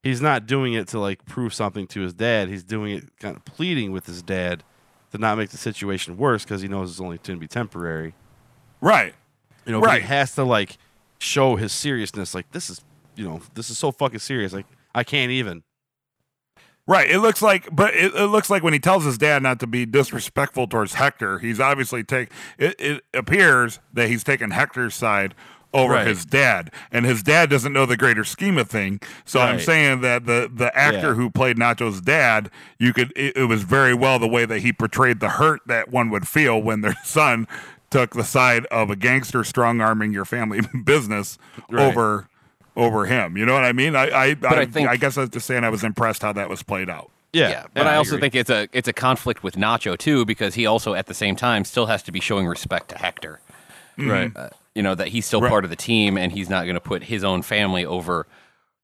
he's not doing it to like prove something to his dad. He's doing it kind of pleading with his dad to not make the situation worse, because he knows it's only going to be temporary. Right. You know, But he has to like show his seriousness. Like, this is, you know, this is so fucking serious. Like, I can't even. Right. It looks like when he tells his dad not to be disrespectful towards Hector, he's obviously it appears that he's taking Hector's side over his dad, and his dad doesn't know the greater scheme of thing. So I'm saying that the actor who played Nacho's dad, it was very well the way that he portrayed the hurt that one would feel when their son took the side of a gangster strong arming your family business over him. You know what I mean? I guess I was just saying I was impressed how that was played out. Yeah. But I also think it's a conflict with Nacho too, because he also at the same time still has to be showing respect to Hector. Mm-hmm. Right. You know, that he's still part of the team, and he's not going to put his own family over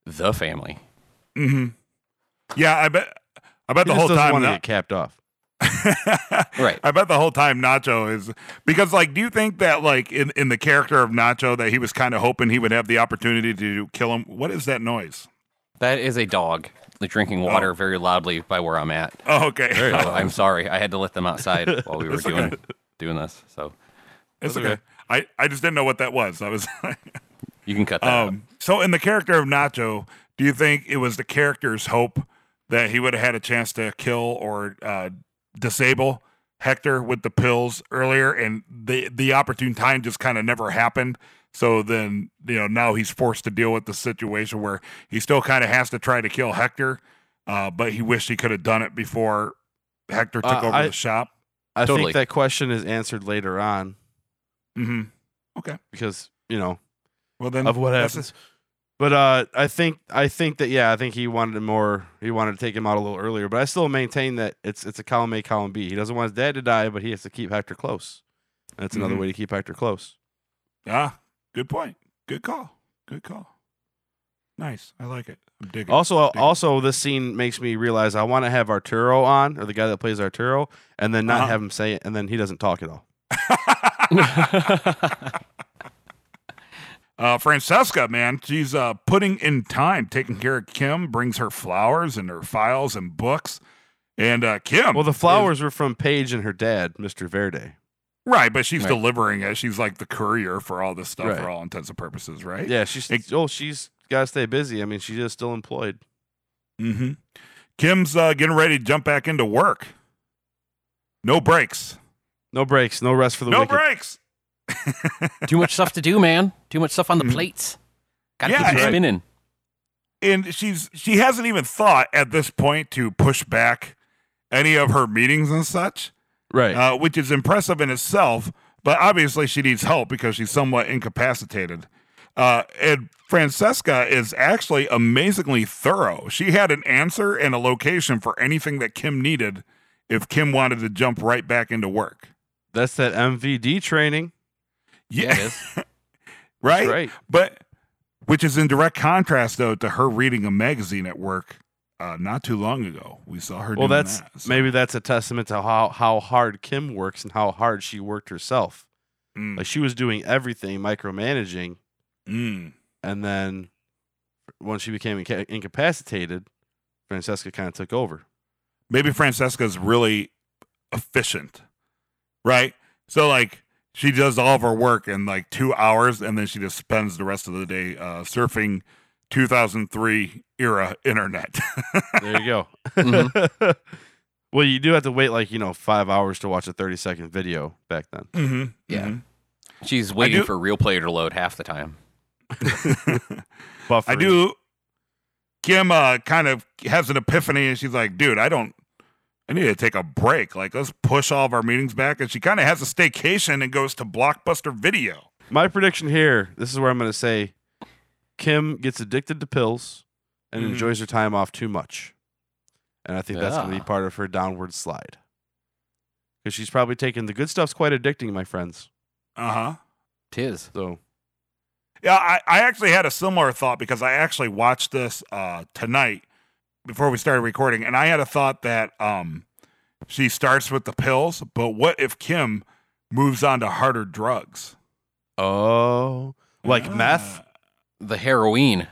the family. Mm-hmm. Yeah, I bet the whole time he doesn't want to get capped off. Right. I bet the whole time Nacho is, because like, do you think that like in the character of Nacho that he was kind of hoping he would have the opportunity to kill him? What is that noise? That is a dog drinking water very loudly by where I'm at. Oh, okay. So I'm sorry. I had to let them outside while we were doing this. So it's okay. I just didn't know what that was. I was like, you can cut that out. So in the character of Nacho, do you think it was the character's hope that he would have had a chance to kill or disable Hector with the pills earlier, and the opportune time just kind of never happened? So then, you know, now he's forced to deal with the situation where he still kind of has to try to kill Hector but he wished he could have done it before Hector took over the shop. I think that question is answered later on. Mm-hmm. Okay. Because, you know, well, then of what happens. But I think he wanted more. He wanted to take him out a little earlier. But I still maintain that it's a column A, column B. He doesn't want his dad to die, but he has to keep Hector close. That's another way to keep Hector close. Ah, good point. Good call. Good call. Nice. I like it. I'm digging. Also, this scene makes me realize I want to have Arturo on, or the guy that plays Arturo, and then not have him say it, and then he doesn't talk at all. Francesca, man, she's putting in time, taking care of Kim, brings her flowers and her files and books. And Kim. Well, the flowers were from Paige and her dad, Mr. Verde. Right, but she's delivering it. She's like the courier for all this stuff for all intents and purposes, right? Yeah, she's got to stay busy. I mean, she is still employed. Mm-hmm. Kim's getting ready to jump back into work. No breaks. No breaks. No rest for the wicked. No breaks. Too much stuff to do, man. Too much stuff on the plates. Gotta keep spinning. And she hasn't even thought at this point to push back any of her meetings and such, right? Which is impressive in itself, but obviously she needs help because she's somewhat incapacitated. And Francesca is actually amazingly thorough. She had an answer and a location for anything that Kim needed if Kim wanted to jump right back into work. That's that MVD training. Yeah. Right? But which is in direct contrast, though, to her reading a magazine at work not too long ago. We saw her doing that. So. Maybe that's a testament to how hard Kim works and how hard she worked herself. Mm. Like she was doing everything, micromanaging. Mm. And then when she became incapacitated, Francesca kind of took over. Maybe Francesca's really efficient, right? So, like, she does all of her work in like 2 hours, and then she just spends the rest of the day surfing 2003 era internet. There you go. Mm-hmm. Well, you do have to wait 5 hours to watch a 30-second video back then. Mm-hmm. Yeah. Mm-hmm. She's waiting for Real Player to load half the time. I do. Kim kind of has an epiphany, and she's like, dude, I need to take a break. Like, let's push all of our meetings back. And she kind of has a staycation and goes to Blockbuster Video. My prediction here, this is where I'm going to say, Kim gets addicted to pills and enjoys her time off too much. And I think that's going to be part of her downward slide. Because she's probably taking the good stuff's quite addicting, my friends. Uh-huh. Tis. So. Yeah, I actually had a similar thought because I actually watched this tonight. Before we started recording, and I had a thought that she starts with the pills, but what if Kim moves on to harder drugs? Oh, like meth? The heroin.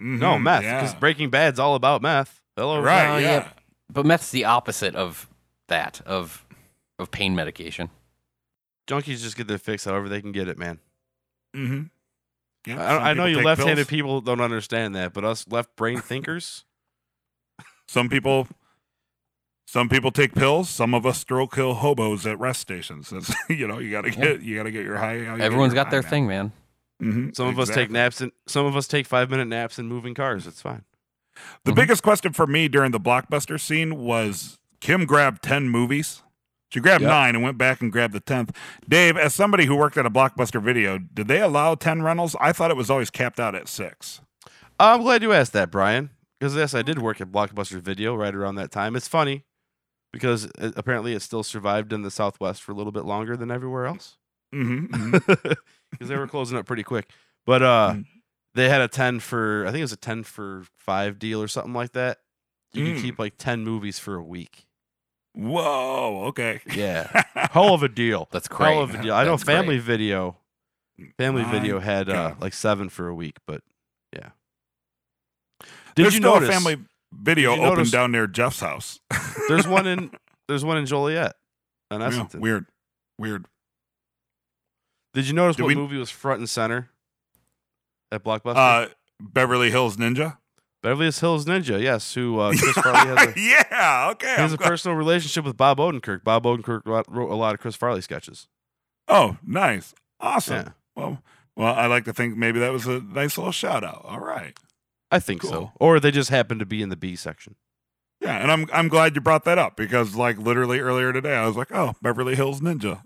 Mm-hmm, no, meth, because Breaking Bad's all about meth. Hello, right, yeah. But meth's the opposite of that, of pain medication. Junkies just get their fix however they can get it, man. Mm-hmm. Yeah, I know you left-handed people don't understand that, but us left-brain thinkers... Some people take pills. Some of us stroll kill hobos at rest stations. That's, you gotta get your high. Everyone's got their thing, man. Mm-hmm, some of us take naps and some of us take 5-minute naps in moving cars. It's fine. The biggest question for me during the Blockbuster scene was Kim grabbed 10 movies. She grabbed 9 and went back and grabbed the 10th. Dave, as somebody who worked at a Blockbuster Video, did they allow 10 rentals? I thought it was always capped out at 6. I'm glad you asked that, Brian. Because, yes, I did work at Blockbuster Video right around that time. It's funny because apparently it still survived in the Southwest for a little bit longer than everywhere else. Because they were closing up pretty quick. But they had a 10 for, I think it was a 10 for 5 deal or something like that. You could keep like 10 movies for a week. Whoa, okay. Yeah. Hell of a deal. That's crazy. Hell of a deal. I know Family Video had like 7 for a week, but yeah. There's still a Family Video open down near Jeff's house. There's one in Joliet. And Essington. Weird. Did you notice what movie was front and center at Blockbuster? Beverly Hills Ninja. Beverly Hills Ninja, yes. Who Chris Farley has? He has a personal relationship with Bob Odenkirk. Bob Odenkirk wrote a lot of Chris Farley sketches. Oh, nice, awesome. Yeah. Well, I like to think maybe that was a nice little shout out. All right. I think so. Or they just happen to be in the B section. Yeah, and I'm glad you brought that up because, like, literally earlier today, I was like, oh, Beverly Hills Ninja.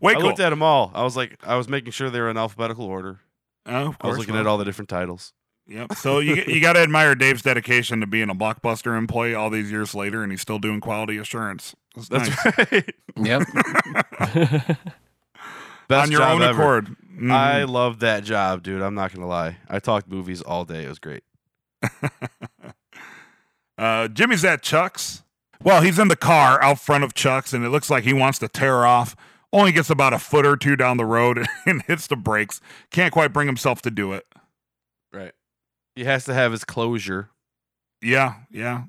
Wait, I looked at them all. I was like, I was making sure they were in alphabetical order. Oh, of course. I was looking at all the different titles. Yep. So you got to admire Dave's dedication to being a Blockbuster employee all these years later, and he's still doing quality assurance. That's nice. Right. Yep. Best on your job own ever. Accord. Mm-hmm. I love that job, dude. I'm not gonna lie. I talked movies all day. It was great. Jimmy's at Chuck's. Well, he's in the car out front of Chuck's, and it looks like he wants to tear off. Only gets about a foot or two down the road and hits the brakes. Can't quite bring himself to do it. Right. He has to have his closure. Yeah, yeah.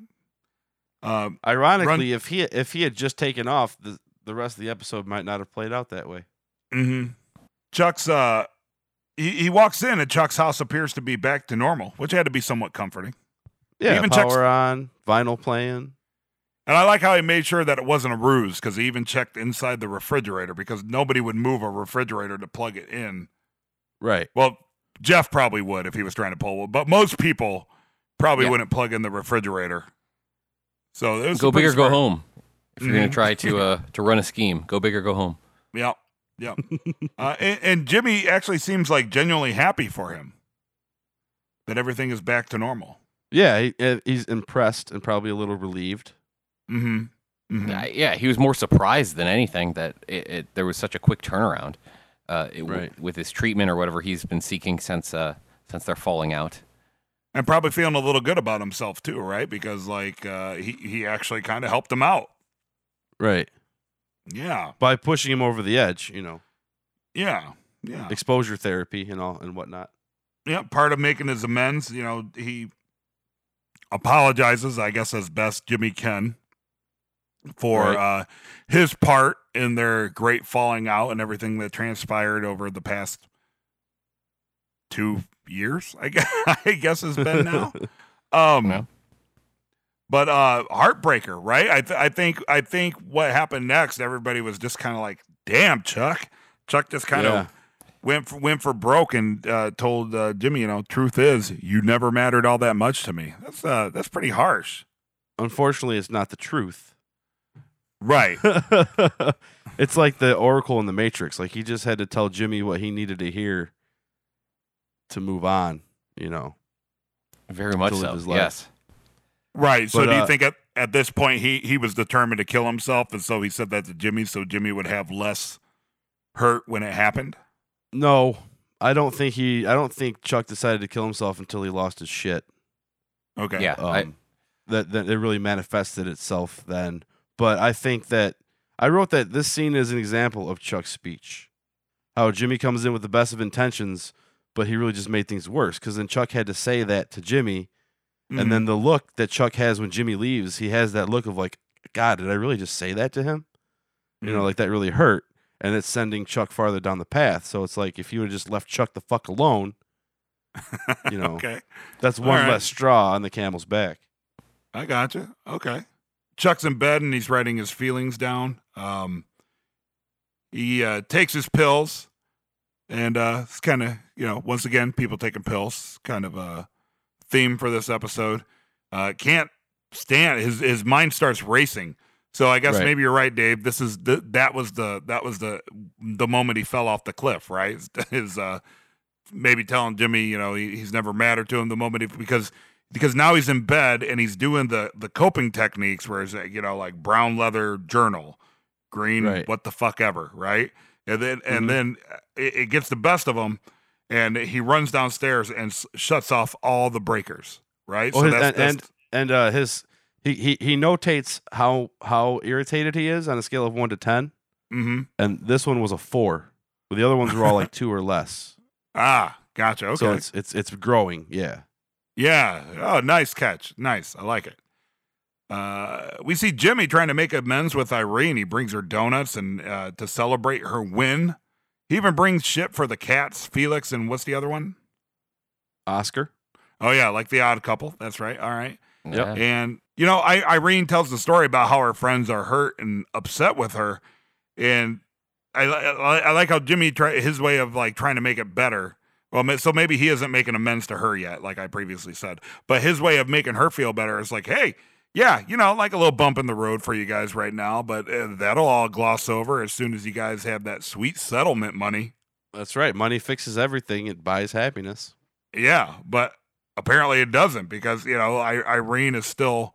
Ironically, if he had just taken off, the rest of the episode might not have played out that way. Mm-hmm. Chuck's, he walks in and Chuck's house appears to be back to normal, which had to be somewhat comforting. Yeah, even power on, vinyl playing. And I like how he made sure that it wasn't a ruse because he even checked inside the refrigerator because nobody would move a refrigerator to plug it in. Right. Well, Jeff probably would if he was trying to pull one, but most people probably wouldn't plug in the refrigerator. So it was go big or go home. If you're going to try to run a scheme, go big or go home. Yeah. Yeah. and Jimmy actually seems like genuinely happy for him that everything is back to normal. Yeah. He's impressed and probably a little relieved. Mm-hmm. Mm-hmm. Yeah, he was more surprised than anything that there was such a quick turnaround with his treatment or whatever he's been seeking since they're falling out. And probably feeling a little good about himself too, right? Because like he actually kind of helped him out. Right. Yeah. By pushing him over the edge, you know. Yeah. Yeah. Exposure therapy and all and whatnot. Yeah, part of making his amends, you know, he apologizes, I guess, as best Jimmy can. For his part in their great falling out and everything that transpired over the past 2 years, I guess has been now. But heartbreaker, right? I think what happened next, everybody was just kind of like, "Damn, Chuck!" Chuck just kind of went for broke and told Jimmy, "You know, truth is, you never mattered all that much to me." That's pretty harsh. Unfortunately, it's not the truth. Right. It's like the Oracle in The Matrix. Like, he just had to tell Jimmy what he needed to hear to move on, you know. Very much so, yes. Right. So do you think at this point he was determined to kill himself, and so he said that to Jimmy so Jimmy would have less hurt when it happened? No. I don't think Chuck decided to kill himself until he lost his shit. Okay. Yeah. That it really manifested itself then. But I think that I wrote that this scene is an example of Chuck's speech. How Jimmy comes in with the best of intentions, but he really just made things worse. Because then Chuck had to say that to Jimmy. Mm-hmm. And then the look that Chuck has when Jimmy leaves, he has that look of like, God, did I really just say that to him? Mm-hmm. You know, like that really hurt. And it's sending Chuck farther down the path. So it's like if you would have just left Chuck the fuck alone, you know, okay. That's one less straw on the camel's back. I gotcha. Okay. Chuck's in bed and he's writing his feelings down. He takes his pills and it's kind of, you know, once again, people taking pills, kind of a theme for this episode. Can't stand his mind starts racing. So I guess maybe you're right, Dave. This is that was the moment he fell off the cliff, right? His maybe telling Jimmy, you know, he's never mattered to him the moment because now he's in bed and he's doing the coping techniques where it's, you know, like brown leather journal, green, what the fuck ever, right? And then it gets the best of him and he runs downstairs and shuts off all the breakers, right? Well, so he notates how irritated he is on a scale of 1 to 10. Mm-hmm. And this one was a 4. But the other ones were all like 2 or less. Ah, gotcha. Okay. So it's growing, yeah. Yeah. Oh, nice catch. Nice. I like it. We see Jimmy trying to make amends with Irene. He brings her donuts and to celebrate her win. He even brings shit for the cats, Felix, and what's the other one? Oscar. Oh, yeah. Like The Odd Couple. That's right. All right. Yeah. And, you know, Irene tells the story about how her friends are hurt and upset with her. And I like how Jimmy, his way of like trying to make it better Well, so maybe he isn't making amends to her yet, like I previously said. But his way of making her feel better is like, hey, yeah, you know, like a little bump in the road for you guys right now, but that'll all gloss over as soon as you guys have that sweet settlement money. That's right. Money fixes everything. It buys happiness. Yeah, but apparently it doesn't because, you know, Irene is still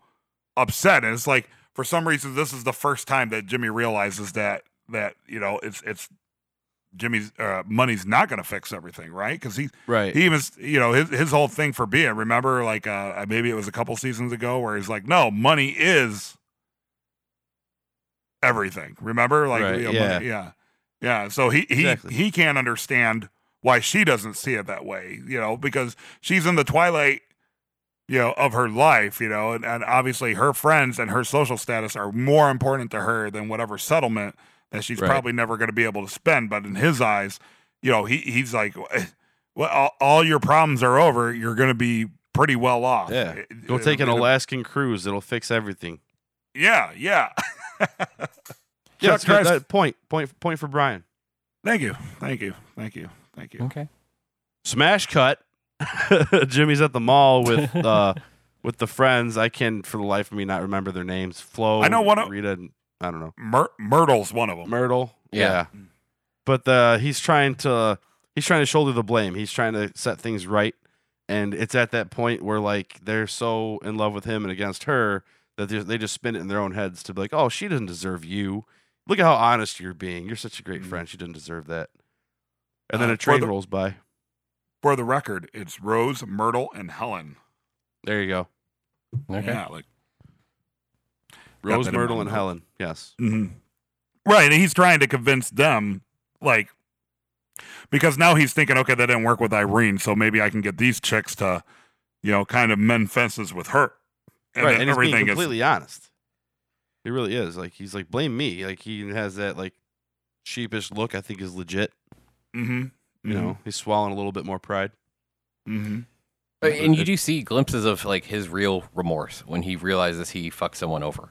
upset. And it's like, for some reason, this is the first time that Jimmy realizes that you know, it's Jimmy's money's not going to fix everything, right? Because he even, you know, his whole thing for being, remember, like maybe it was a couple seasons ago where he's like, no, money is everything. Remember, like, right, you know, yeah. Money, yeah, yeah. So he can't understand why she doesn't see it that way, you know, because she's in the twilight, you know, of her life, you know, and obviously her friends and her social status are more important to her than whatever settlement that she's right. probably never going to be able to spend. But in his eyes, you know, he's like, well, all your problems are over. You're going to be pretty well off. Yeah. Go take an Alaskan cruise. It'll fix everything. Yeah. Yeah. Yeah. Point for Brian. Thank you. Okay. Smash cut. Jimmy's at the mall with the friends. I can, for the life of me, not remember their names. Flo. I know one of Rita. I don't know. Myrtle's one of them. Myrtle, yeah. But he's trying to shoulder the blame. He's trying to set things right, and it's at that point where like they're so in love with him and against her that they just spin it in their own heads to be like, oh, she doesn't deserve you. Look at how honest you're being. You're such a great friend. She didn't deserve that. And then a train rolls by. For the record, it's Rose, Myrtle, and Helen. There you go. Okay. Yeah, like. Rose, Myrtle, and Helen. Yes. Mm-hmm. Right. And he's trying to convince them, like, because now he's thinking, okay, that didn't work with Irene, so maybe I can get these chicks to, you know, kind of mend fences with her. And right. And everything he's being completely honest. He really is. Like, he's like, blame me. Like, he has that, like, sheepish look I think is legit. Mm-hmm. You know, he's swallowing a little bit more pride. Mm-hmm. And you do see glimpses of, like, his real remorse when he realizes he fucked someone over.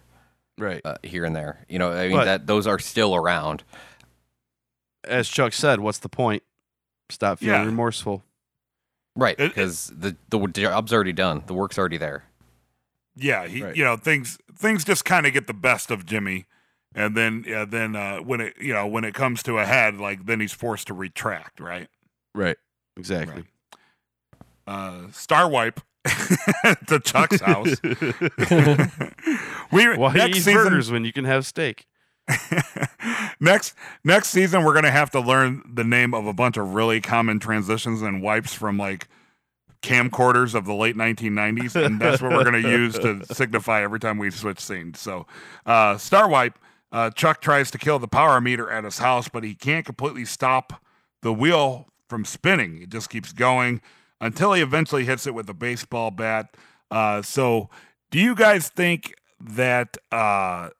Right. Here and there. You know, I mean, those are still around. As Chuck said, what's the point? Stop feeling remorseful. Right, because the job's already done. The work's already there. Yeah, you know, things just kind of get the best of Jimmy, and then when it comes to a head, like, then he's forced to retract, right? Right, exactly. Right. Star wipe. To Chuck's house. Next season, burgers when you can have steak. next season, we're gonna have to learn the name of a bunch of really common transitions and wipes from like camcorders of the late 1990s, and that's what we're gonna use to signify every time we switch scenes. So, Star Wipe. Chuck tries to kill the power meter at his house, but he can't completely stop the wheel from spinning. It just keeps going. Until he eventually hits it with a baseball bat. So do you guys think that the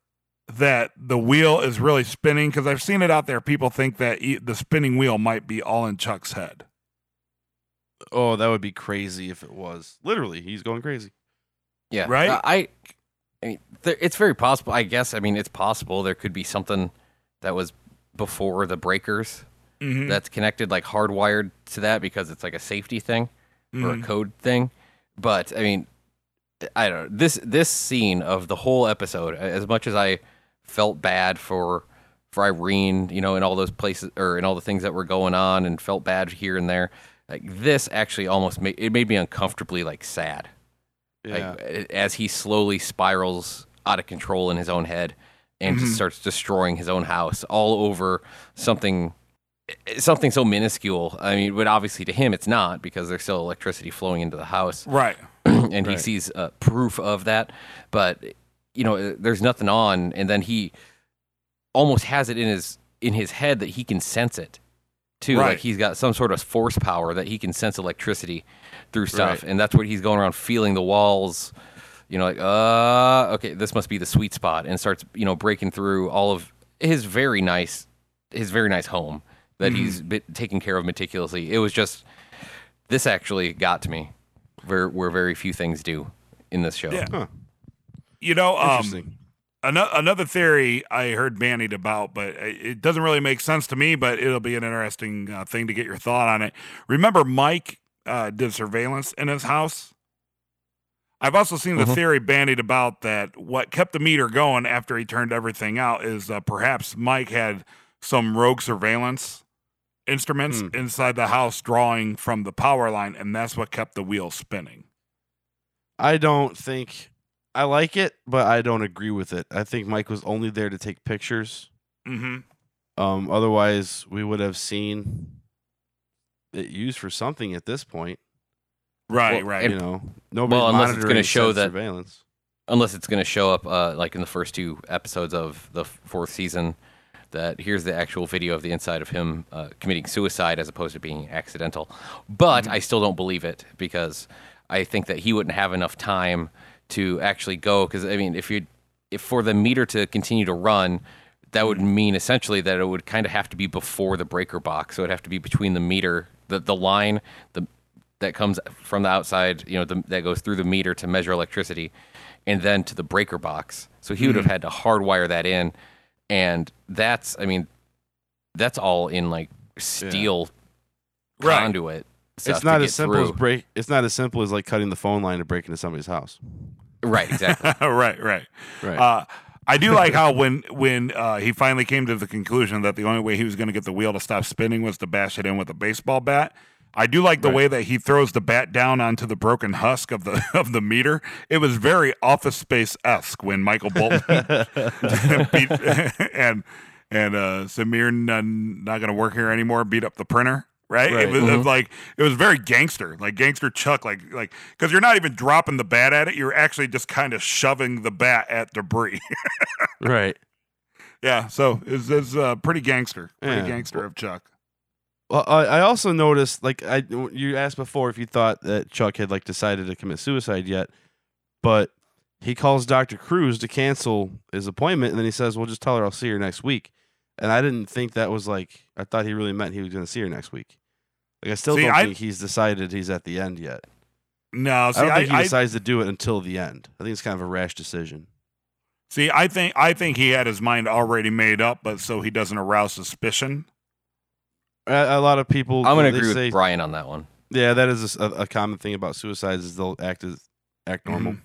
wheel is really spinning? Because I've seen it out there. People think that the spinning wheel might be all in Chuck's head. Oh, that would be crazy if it was. Literally, he's going crazy. Yeah. Right? I mean, it's very possible. I guess, I mean, it's possible there could be something that was before the breakers. Mm-hmm. That's connected, like hardwired to that because it's like a safety thing or a code thing. But I mean, I don't know. This scene of the whole episode, as much as I felt bad for Irene, you know, in all those places or in all the things that were going on and felt bad here and there, like this actually almost made me uncomfortably like sad. Yeah. Like, as he slowly spirals out of control in his own head and just starts destroying his own house all over something so minuscule. I mean, but obviously to him it's not because there's still electricity flowing into the house. Right. And he sees proof of that. But, you know, there's nothing on. And then he almost has it in his head that he can sense it, too. Right. Like he's got some sort of force power that he can sense electricity through stuff. Right. And that's what he's going around feeling the walls, you know, like, okay, this must be the sweet spot. And starts, you know, breaking through all of his very nice home. That he's been taken care of meticulously. It was just, this actually got to me where very few things do in this show. Yeah. Huh. You know, Another theory I heard bandied about, but it doesn't really make sense to me, but it'll be an interesting thing to get your thought on it. Remember Mike did surveillance in his house? I've also seen the theory bandied about that what kept the meter going after he turned everything out is perhaps Mike had some rogue surveillance instruments inside the house drawing from the power line, and that's what kept the wheel spinning. I don't think... I like it, but I don't agree with it. I think Mike was only there to take pictures. Otherwise, we would have seen it used for something at this point. Right. You know, nobody. Well, unless it's going to show that surveillance. Unless it's going to show up, like in the first two episodes of the fourth season, that here's the actual video of the inside of him committing suicide as opposed to being accidental. But I still don't believe it because I think that he wouldn't have enough time to actually go, because I mean, if for the meter to continue to run, that would mean essentially that it would kind of have to be before the breaker box, so it'd have to be between the meter, the line, that comes from the outside, you know, that goes through the meter to measure electricity, and then to the breaker box. So he would have had to hardwire that in, and that's all in like steel conduit. Right. It's not as simple as It's not as simple as like cutting the phone line to break into somebody's house. Right. Exactly. Right. I do like how when he finally came to the conclusion that the only way he was going to get the wheel to stop spinning was to bash it in with a baseball bat. I do like the way that he throws the bat down onto the broken husk of the meter. It was very Office Space-esque when Michael Bolton and Samir not going to work here anymore beat up the printer. Right? It was like, it was very gangster, like gangster Chuck, like, because you're not even dropping the bat at it. You're actually just kind of shoving the bat at debris. Right. Yeah. So it's pretty gangster, of Chuck. Well, I also noticed, like you asked before if you thought that Chuck had like decided to commit suicide yet, but he calls Dr. Cruz to cancel his appointment. And then he says, well, just tell her I'll see her next week. And I didn't think that was like, I thought he really meant he was going to see her next week. Like, I still don't think he's decided he's at the end yet. No, I don't think he decides to do it until the end. I think it's kind of a rash decision. See, I think he had his mind already made up, but so he doesn't arouse suspiption. A lot of people. I'm going to agree with Brian on that one. Yeah, that is a common thing about suicides is they'll act normal.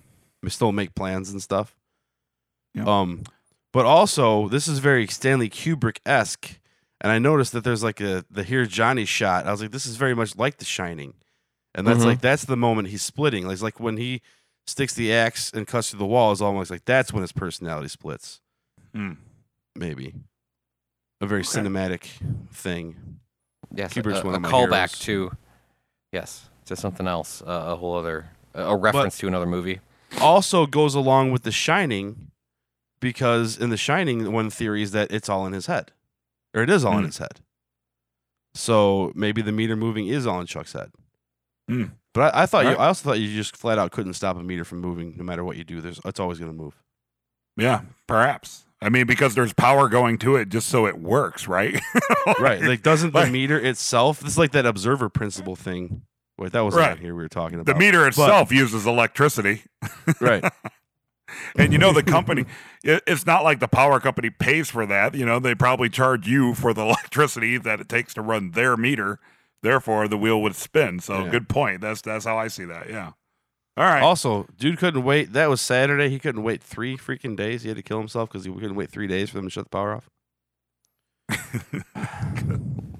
They still make plans and stuff. Yeah. But also, this is very Stanley Kubrick-esque, and I noticed that there's like the Here's Johnny shot. I was like, this is very much like The Shining, and that's like that's the moment he's splitting. Like, it's like when he sticks the axe and cuts through the wall, is almost like that's when his personality splits. Maybe a very cinematic thing. Yes, Kubrick's one of my callback to to something else, a whole other a reference to another movie. Also goes along with The Shining. Because in The Shining, one theory is that it's all in his head. Or it is all in his head. So maybe the meter moving is all in Chuck's head. But I also thought you just flat out couldn't stop a meter from moving no matter what you do. It's always going to move. Yeah, perhaps. I mean, because there's power going to it just so it works, right? Right. Like, doesn't the meter itself... It's like that observer principle thing. Wait, that wasn't here we were talking about. The meter itself uses electricity. Right. And you know the company, it's not like the power company pays for that. You know, they probably charge you for the electricity that it takes to run their meter. Therefore, the wheel would spin. So good point. That's how I see that. Yeah. All right. Also, dude couldn't wait. That was Saturday. He couldn't wait 3 freaking days. He had to kill himself because he couldn't wait 3 days for them to shut the power off.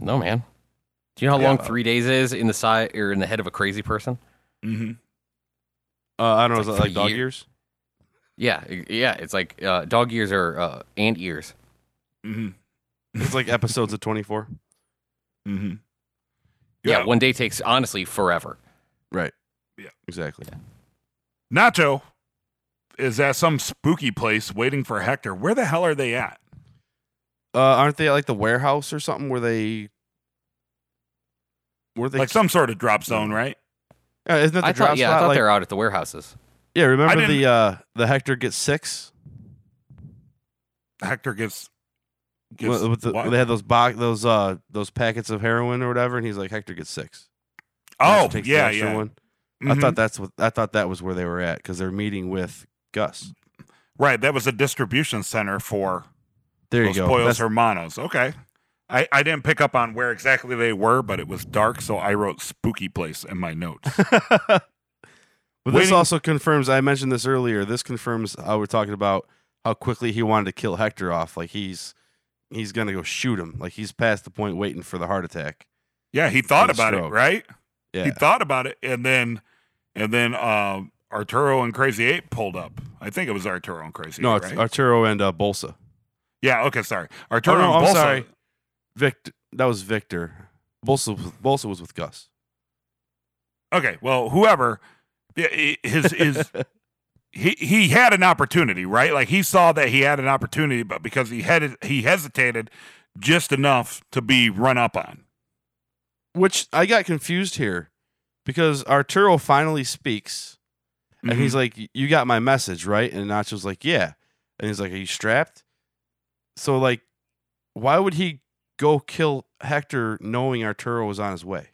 No, man. Do you know how long 3 days is in the side or in the head of a crazy person? I don't know. Is that like dog years? Yeah, it's like dog years or ant ears. It's like episodes of 24. Yeah, one day takes, honestly, forever. Right. Yeah, exactly. Yeah. Nacho is at some spooky place waiting for Hector. Where the hell are they at? Aren't they at like the warehouse or something where they... Like some sort of drop zone, right? Isn't that the drop spot? Yeah, I thought like... they were out at the warehouses. Yeah, remember the Hector gets 6? Hector gets what? They had those packets of heroin or whatever, and he's like, Hector gets 6. Oh, yeah. I thought that was where they were at because they're meeting with Gus. Right. That was a distribution center for Los Pollos Hermanos. Okay. I didn't pick up on where exactly they were, but it was dark, so I wrote spooky place in my notes. But this also confirms, I mentioned this earlier, this confirms how we're talking about how quickly he wanted to kill Hector off. Like, he's going to go shoot him. Like, he's past the point waiting for the heart attack. Yeah, he thought about it, right? Yeah. He thought about it, and then Arturo and Crazy Eight pulled up. I think it was Arturo and Crazy Eight. No, it's right? Arturo and Bolsa. Yeah, okay, sorry. Arturo and Bolsa. I'm sorry. Victor, that was Victor. Bolsa was with Gus. Okay, well, whoever, his he had an opportunity, right? Like, he saw that he had an opportunity, but because he hesitated just enough to be run up on. Which I got confused here because Arturo finally speaks, and he's like, "You got my message, right?" And Nacho's like, "Yeah," and he's like, "Are you strapped?" So, like, why would he go kill Hector knowing Arturo was on his way?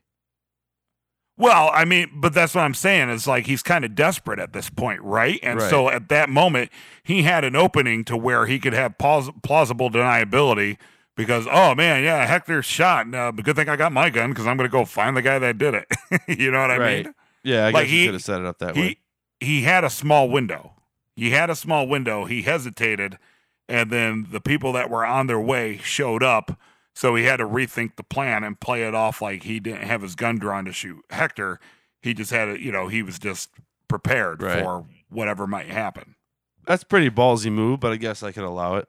Well, I mean, but that's what I'm saying. It's like he's kind of desperate at this point, right? And right. So at that moment, he had an opening to where he could have plausible deniability because, oh, man, yeah, Hector's shot. And, good thing I got my gun because I'm going to go find the guy that did it. You know what I mean? Yeah, I guess he could have set it up that way. He had a small window. He hesitated, and then the people that were on their way showed up. So he had to rethink the plan and play it off like he didn't have his gun drawn to shoot Hector. He just had it, he was just prepared for whatever might happen. That's a pretty ballsy move, but I guess I could allow it.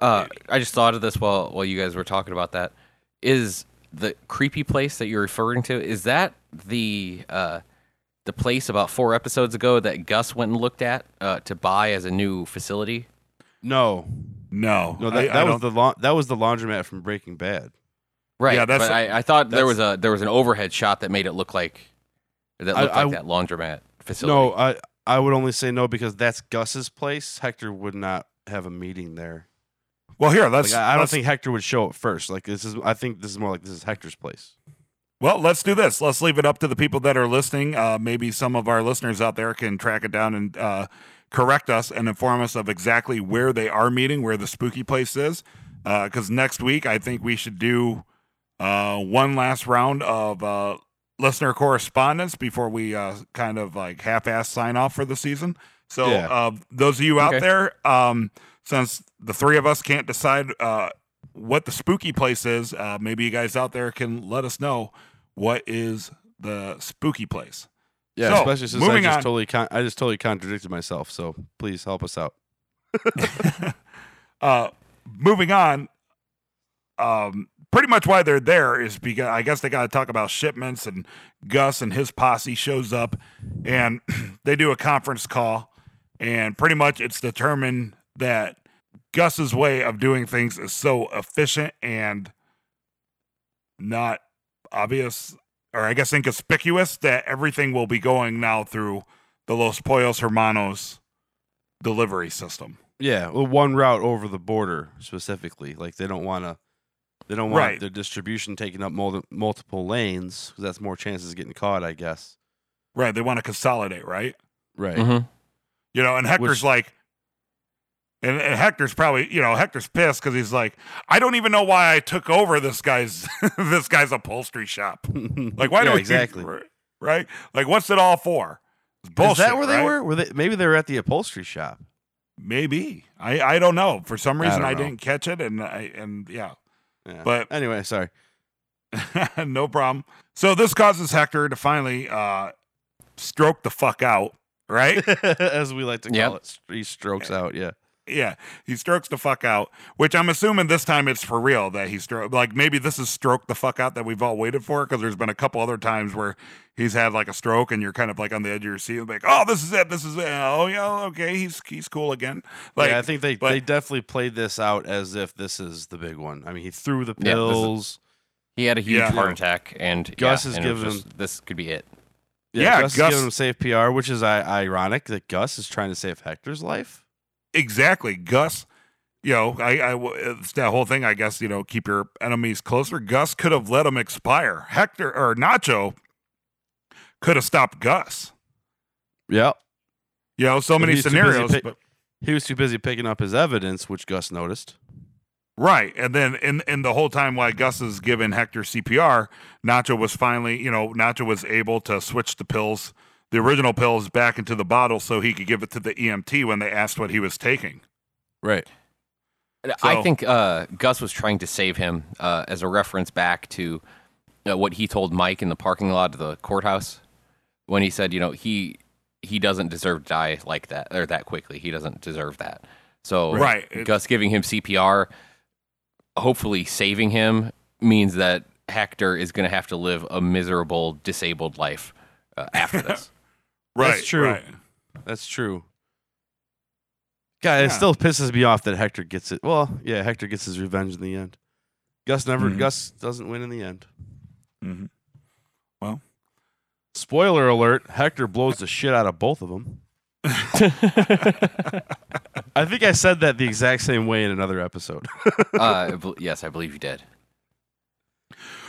I just thought of this while you guys were talking about that. Is the creepy place that you're referring to, is that the place about 4 episodes ago that Gus went and looked at to buy as a new facility? No. That was the laundromat from Breaking Bad, right? Yeah, that's. But I thought there was an overhead shot that made it look like that laundromat facility. No, I would only say no because that's Gus's place. Hector would not have a meeting there. Well, here I don't think Hector would show up first. Like this is Hector's place. Well, let's do this. Let's leave it up to the people that are listening. Maybe some of our listeners out there can track it down and. Correct us and inform us of exactly where they are meeting, where the spooky place is. Because next week, I think we should do one last round of listener correspondence before we kind of like half-ass sign off for the season. So those of you out there, since the 3 of us can't decide what the spooky place is, maybe you guys out there can let us know what is the spooky place. Yeah, so, especially since I just totally contradicted myself. So please help us out. Moving on, pretty much why they're there is because I guess they got to talk about shipments, and Gus and his posse shows up, and they do a conference call, and pretty much it's determined that Gus's way of doing things is so efficient and not obvious, or I guess inconspicuous, that everything will be going now through the Los Pollos Hermanos delivery system. Yeah, well, one route over the border specifically. Like they don't want their distribution taking up multiple lanes because that's more chances of getting caught, I guess. Right, they want to consolidate, right? Right. Mm-hmm. And Hector's Hector's probably, Hector's pissed because he's like, I don't even know why I took over this guy's upholstery shop. Like, why right? Like, what's it all for? It's bullshit. Is that where they were? Maybe they were at the upholstery shop. Maybe I don't know. For some reason, I didn't catch it, and yeah. But anyway, sorry. No problem. So this causes Hector to finally stroke the fuck out, right? As we like to call it, he strokes out. Yeah. Yeah, he strokes the fuck out, which I'm assuming this time it's for real that he stroked. Like, maybe this is stroke the fuck out that we've all waited for, because there's been a couple other times where he's had like a stroke and you're kind of like on the edge of your seat, like, oh, this is it. Oh, yeah, okay, he's cool again. Like, yeah, I think they definitely played this out as if this is the big one. I mean, he threw the pills. He had a huge heart attack, and Gus has given him this could be it. Yeah, Gus has given him safe PR, which is ironic that Gus is trying to save Hector's life. Exactly. Gus, it's that whole thing, I guess, keep your enemies closer. Gus could have let him expire. Hector or Nacho could have stopped Gus. Yeah. So many scenarios. But He was too busy picking up his evidence, which Gus noticed. Right. And then in the whole time while Gus is giving Hector CPR, Nacho was finally, you know, Nacho was able to switch the pills, the original pills, back into the bottle so he could give it to the EMT when they asked what he was taking. Right. So, I think Gus was trying to save him as a reference back to what he told Mike in the parking lot of the courthouse when he said, you know, he doesn't deserve to die like that or that quickly. He doesn't deserve that. So right. Gus giving him CPR, hopefully saving him, means that Hector is going to have to live a miserable, disabled life after this. Right. That's true. Right. That's true. God, it still pisses me off that Hector gets it. Well, yeah, Hector gets his revenge in the end. Gus doesn't win in the end. Mm-hmm. Well, spoiler alert, Hector blows the shit out of both of them. I think I said that the exact same way in another episode. Yes, I believe you did.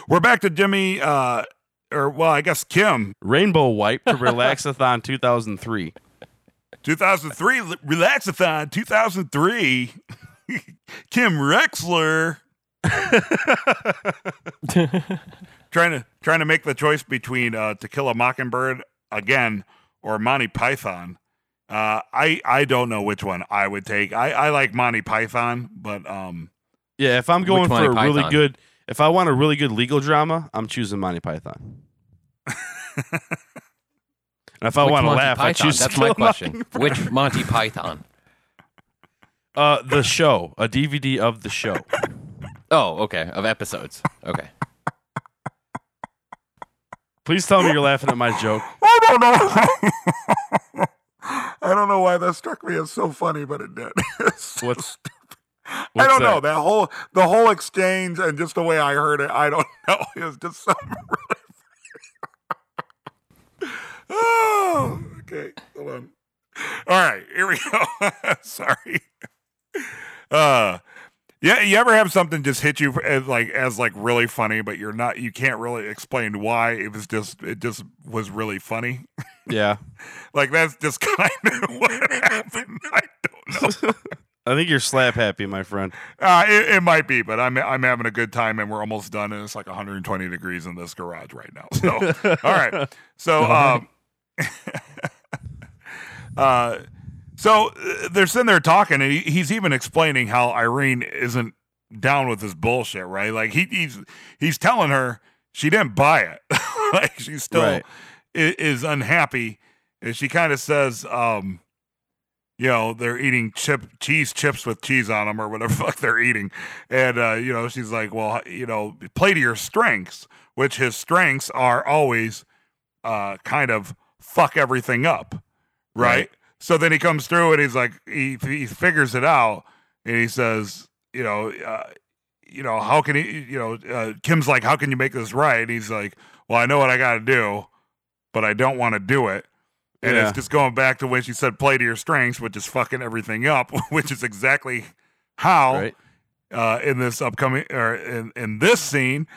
We're back to Jimmy, I guess Kim. Rainbow wipe to Relaxathon 2003. 2003, Relaxathon 2003. Kim Rexler. trying to make the choice between To Kill a Mockingbird again or Monty Python. I don't know which one I would take. I like Monty Python, but yeah, if I'm going for a really good, if I want a really good legal drama, I'm choosing Monty Python. And if I want to laugh, I choose. That's my question. Which Monty Python? The show, a DVD of the show. Oh, okay, of episodes. Okay. Please tell me you're laughing at my joke. I don't know. I don't know why that struck me as so funny, but it did. So I don't know. The whole exchange and just the way I heard it, I don't know. It was just something really funny. Oh, okay. Hold on. All right, here we go. Sorry. Yeah, you ever have something just hit you as really funny, but you can't really explain why it just was really funny. Yeah, like that's just kind of what happened. I don't know. I think you're slap happy, my friend. It might be, but I'm having a good time, and we're almost done, and it's like 120 degrees in this garage right now. So all right, so So they're sitting there talking, and he's even explaining how Irene isn't down with this bullshit, right? Like he's telling her she didn't buy it, like she still is unhappy, and she kind of says, you know, they're eating cheese chips with cheese on them or whatever the fuck they're eating, and you know, she's like, well, you know, play to your strengths, which his strengths are always kind of fuck everything up, right? So then he comes through and he's like, he figures it out, and he says, you know, how can he, you know, Kim's like, how can you make this right? And he's like, well, I know what I got to do, but I don't want to do it. And it's just going back to when she said, play to your strengths, which is fucking everything up, which is exactly how in this upcoming, or in this scene,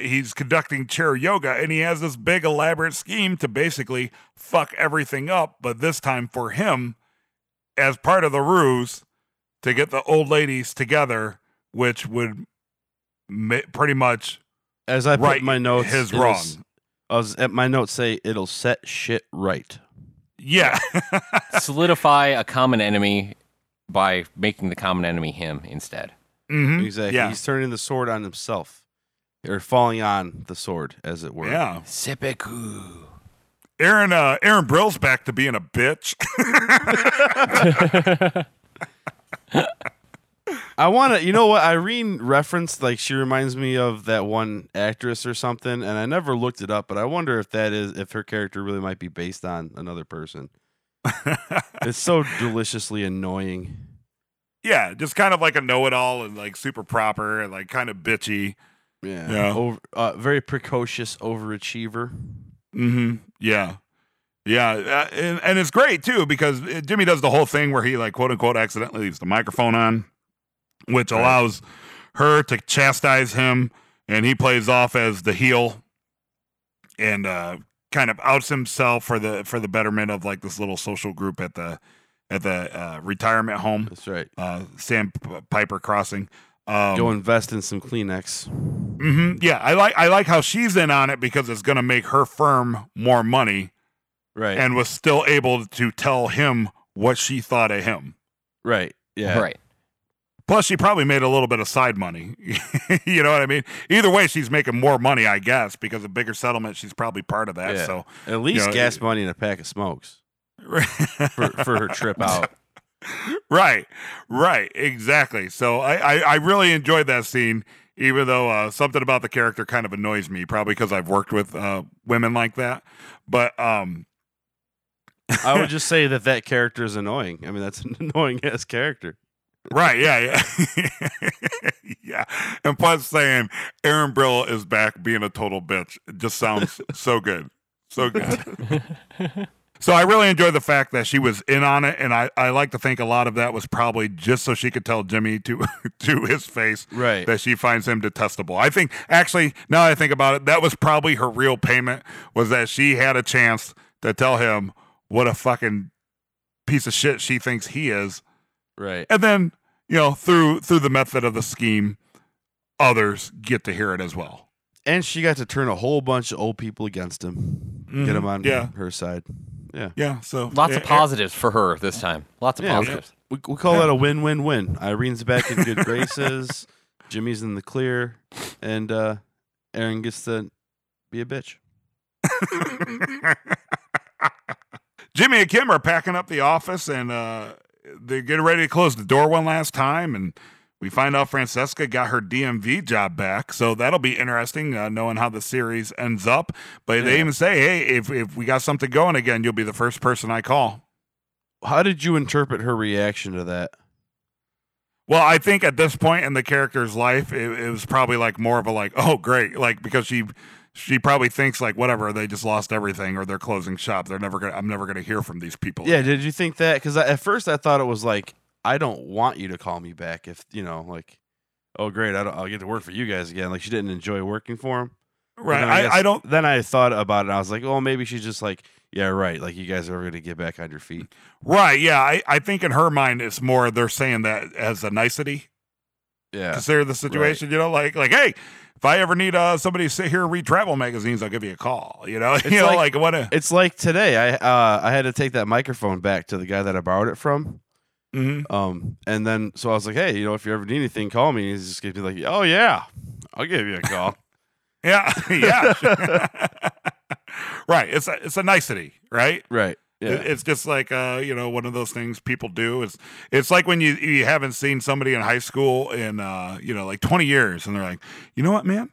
he's conducting chair yoga, and he has this big elaborate scheme to basically fuck everything up, but this time for him, as part of the ruse to get the old ladies together, which would pretty much, as I put my notes, his wrong. I was at my notes say it'll set shit right. Yeah, solidify a common enemy by making the common enemy him instead. Mm-hmm. Exactly, yeah. He's turning the sword on himself. Or falling on the sword, as it were. Yeah. Seppuku. Aaron Brill's back to being a bitch. I want to, you know what? Irene referenced, like, she reminds me of that one actress or something, and I never looked it up, but I wonder if that is, if her character really might be based on another person. It's so deliciously annoying. Yeah, just kind of like a know-it-all and, like, super proper and, like, kind of bitchy. Yeah, yeah. Very precocious overachiever. Mm-hmm. Yeah, yeah, and it's great too because Jimmy does the whole thing where he like quote unquote accidentally leaves the microphone on, which allows her to chastise him, and he plays off as the heel, and kind of outs himself for the betterment of like this little social group at the at the retirement home. That's right. Sandpiper Crossing. Go invest in some Kleenex. Mm-hmm. Yeah, I like how she's in on it because it's going to make her firm more money. Right. And was still able to tell him what she thought of him. Right. Yeah. Right. Plus, she probably made a little bit of side money. You know what I mean? Either way, she's making more money, I guess, because a bigger settlement, she's probably part of that. Yeah. So at least gas money and a pack of smokes for her trip out. Right. Right. Exactly. So I really enjoyed that scene, even though something about the character kind of annoys me, probably because I've worked with women like that. But I would just say that character is annoying. I mean, that's an annoying-ass character. Right, yeah. Yeah. And plus saying Aaron Brill is back being a total bitch. It just sounds so good. So good. So I really enjoy the fact that she was in on it, and I like to think a lot of that was probably just so she could tell Jimmy to his face that she finds him detestable. I think, actually, now that I think about it, that was probably her real payment, was that she had a chance to tell him what a fucking piece of shit she thinks he is. Right. And then, you know, through the method of the scheme, others get to hear it as well. And she got to turn a whole bunch of old people against him, get them on her side. Yeah. Yeah. So lots of positives for her this time. Lots of positives. Yeah. We call that a win-win-win. Irene's back in good graces. Jimmy's in the clear. And Aaron gets to be a bitch. Jimmy and Kim are packing up the office, and they're getting ready to close the door one last time, and we find out Francesca got her DMV job back, so that'll be interesting, knowing how the series ends up. But they even say, hey, if we got something going again, you'll be the first person I call. How did you interpret her reaction to that? Well, I think at this point in the character's life, it was probably like more of a like, oh, great, like because she probably thinks like whatever, they just lost everything or they're closing shop. I'm never gonna hear from these people. Yeah, did you think that? Because at first I thought it was like, I don't want you to call me back if you know, like, oh great, I'll get to work for you guys again. Like she didn't enjoy working for him. Right. I guess. Then I thought about it. And I was like, oh, maybe she's just like, yeah, right. Like you guys are gonna get back on your feet. Right. Yeah. I think in her mind it's more they're saying that as a nicety. Yeah. Consider the situation. Right. You know, like hey. If I ever need somebody to sit here and read travel magazines, I'll give you a call. You know, it's like today. I had to take that microphone back to the guy that I borrowed it from, and then so I was like, hey, you know, if you ever need anything, call me. He's just gonna be like, oh yeah, I'll give you a call. yeah, right. It's a nicety, right? Right. Yeah. It's just like you know, one of those things people do. It's like when you haven't seen somebody in high school in you know, like 20 years, and they're like, you know what, man,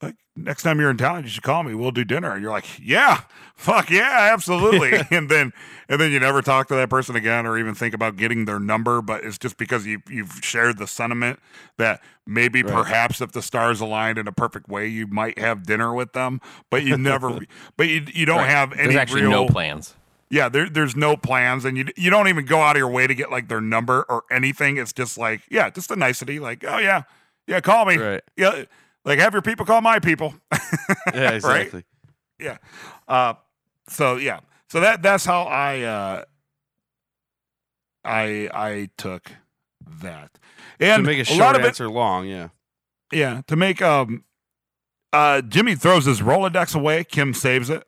like next time you're in town, you should call me. We'll do dinner. And you're like, yeah, fuck yeah, absolutely. and then you never talk to that person again, or even think about getting their number. But it's just because you've shared the sentiment that maybe perhaps if the stars aligned in a perfect way, you might have dinner with them. But you never, but you don't have any. There's actually no plans. Yeah, there's no plans, and you don't even go out of your way to get like their number or anything. It's just like, yeah, just a nicety, like, oh yeah, call me, yeah, like have your people call my people, yeah, exactly, right? Yeah, so yeah, so that's how I took that, and to make a short answer long, yeah, to make Jimmy throws his Rolodex away, Kim saves it.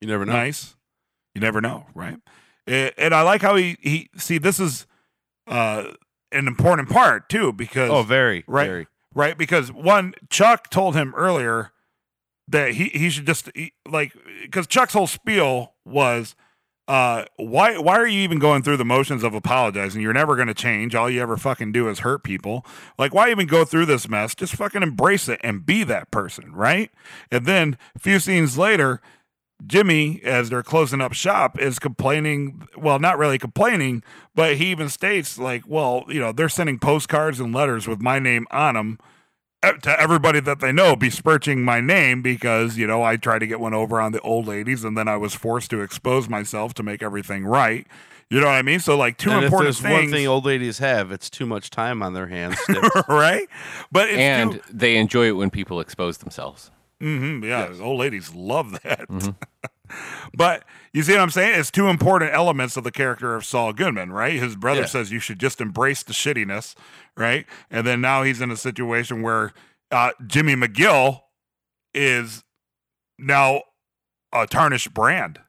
You never know. Nice. You never know, right? And I like how he see, this is an important part too, because very, because one, Chuck told him earlier that he should just like, because Chuck's whole spiel was why are you even going through the motions of apologizing? You're never going to change. All you ever fucking do is hurt people. Like, why even go through this mess? Just fucking embrace it and be that person, right? And then a few scenes later, Jimmy, as they're closing up shop, is complaining. Well, not really complaining, but he even states, like, well, you know, they're sending postcards and letters with my name on them to everybody that they know, besmirching my name because, you know, I tried to get one over on the old ladies and then I was forced to expose myself to make everything right. You know what I mean? So, like, two and important things. One thing old ladies have, it's too much time on their hands. Right? But they enjoy it when people expose themselves. Mm-hmm, yeah, yes. Old ladies love that. Mm-hmm. But you see what I'm saying? It's two important elements of the character of Saul Goodman, right? His brother says you should just embrace the shittiness, right? And then now he's in a situation where Jimmy McGill is now a tarnished brand.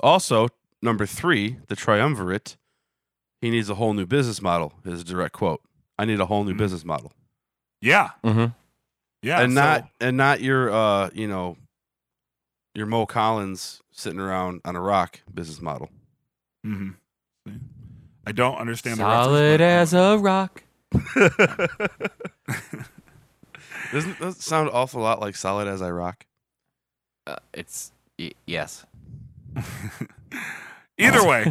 Also, number three, the triumvirate, he needs a whole new business model, is a direct quote. I need a whole new business model. Yeah. Mm-hmm. Yeah. And so, not your, your Mo Collins sitting around on a rock business model. Mm-hmm. I don't understand. Solid the as a rock. Doesn't that sound an awful lot like Solid as I Rock? Yes. Either way,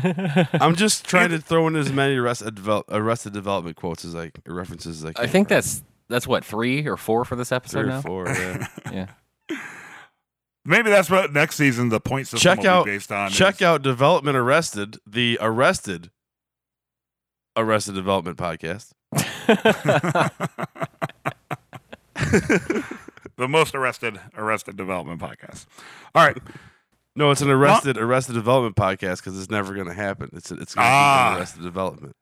I'm just trying to throw in as many Arrested Development quotes as like references. As I think that's what 3 or 4 for this episode. 3 or 4, yeah. Yeah. Maybe that's what next season the point system will be based on. Check out Development Arrested, the Arrested Development podcast. The most Arrested Development podcast. All right. No, it's an Arrested Development podcast because it's never going to happen. It's going to be Arrested Development.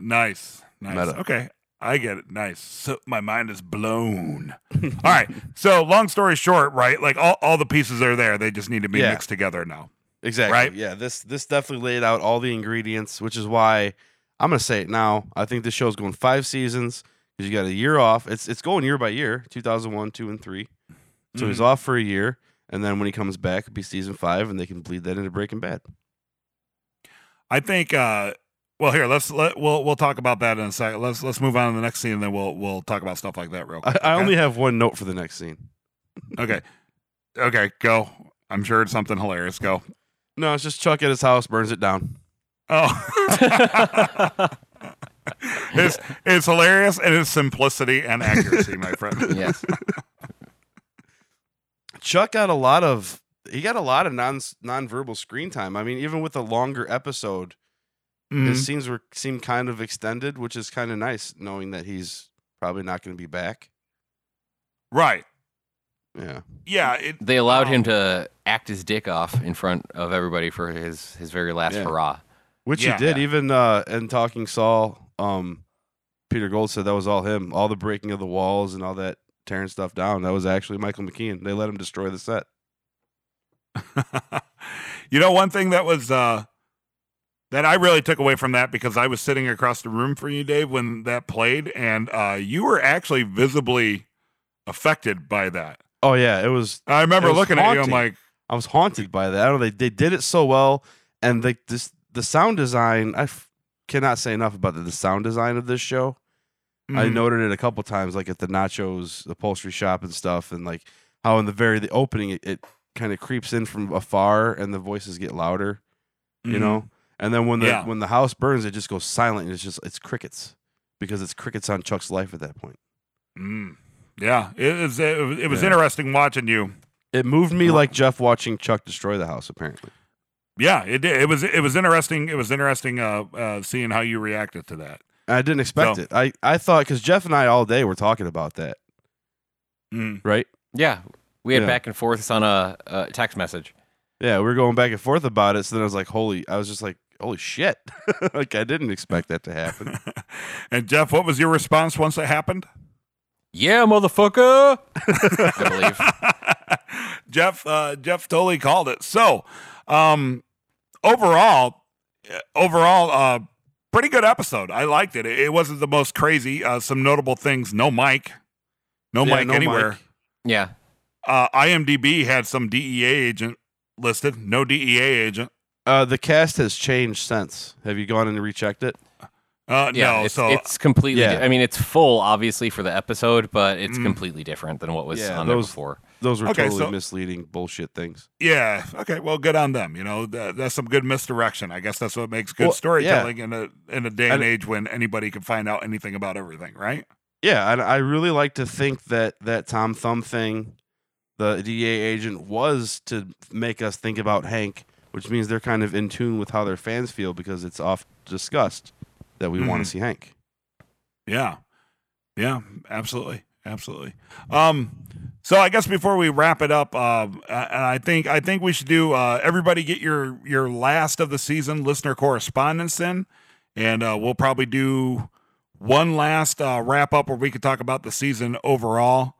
Nice. Meta. Okay, I get it. Nice. So my mind is blown. All right. So long story short, right? Like all the pieces are there. They just need to be mixed together now. Exactly. Right? Yeah. This definitely laid out all the ingredients, which is why I'm going to say it now. I think this show's going 5 seasons because you got a year off. It's going year by year, 2001, 2, and 3. So he's off for a year. And then when he comes back, it'll be season 5, and they can bleed that into Breaking Bad. I think. Well, here we'll talk about that in a second. Let's move on to the next scene, and then we'll talk about stuff like that real quick. I only have one note for the next scene. Okay, go. I'm sure it's something hilarious. Go. No, it's just Chuck at his house burns it down. Oh. It's hilarious in its simplicity and accuracy, my friend. Yes. Chuck got a lot of nonverbal screen time. I mean, even with a longer episode, his scenes seem kind of extended, which is kind of nice, knowing that he's probably not going to be back. Right. Yeah. Yeah. They allowed him to act his dick off in front of everybody for his very last hurrah, which he did. Even in Talking Saul, Peter Gold said that was all him. All the breaking of the walls and all that. Tearing stuff down. That was actually Michael McKean. They let him destroy the set. You know, one thing that was that I really took away from that, because I was sitting across the room from you, Dave, when that played, and you were actually visibly affected by that. Oh yeah, it was. I remember looking at you. I'm like, I was haunted by that. I don't know, they did it so well, and the sound design. I cannot say enough about the sound design of this show. Mm-hmm. I noted it a couple times, like at the Nachos upholstery shop and stuff, and like how in the opening it kind of creeps in from afar, and the voices get louder, you know. And then when the house burns, it just goes silent, and it's crickets, because it's crickets on Chuck's life at that point. Mm. Yeah, it was interesting watching you. It moved me like Jeff watching Chuck destroy the house, apparently. Yeah, it did. It was interesting. It was interesting seeing how you reacted to that. I didn't expect it. I thought, because Jeff and I all day were talking about that. Mm. Right? Yeah. We had back and forths on a text message. Yeah, we were going back and forth about it. So then I was like, holy shit. Like, I didn't expect that to happen. And Jeff, what was your response once it happened? Yeah, motherfucker. I believe. Jeff totally called it. So, overall, pretty good episode. I liked it. It wasn't the most crazy. Some notable things. No Mike anywhere. Mike. Yeah. IMDb had some DEA agent listed. No DEA agent. The cast has changed since. Have you gone and rechecked it? No. It's completely. Yeah. I mean, it's full, obviously, for the episode, but it's completely different than what was on there before. Those were totally misleading bullshit things. Yeah. Okay. Well, good on them. You know, that's some good misdirection. I guess that's what makes good storytelling in a day and age when anybody can find out anything about everything, right? Yeah. And I really like to think that Tom Thumb thing, the DA agent, was to make us think about Hank, which means they're kind of in tune with how their fans feel, because it's oft discussed that we want to see Hank. Yeah. Yeah. Absolutely. So I guess before we wrap it up, I think we should do everybody get your last of the season listener correspondence in, and we'll probably do one last wrap up where we could talk about the season overall.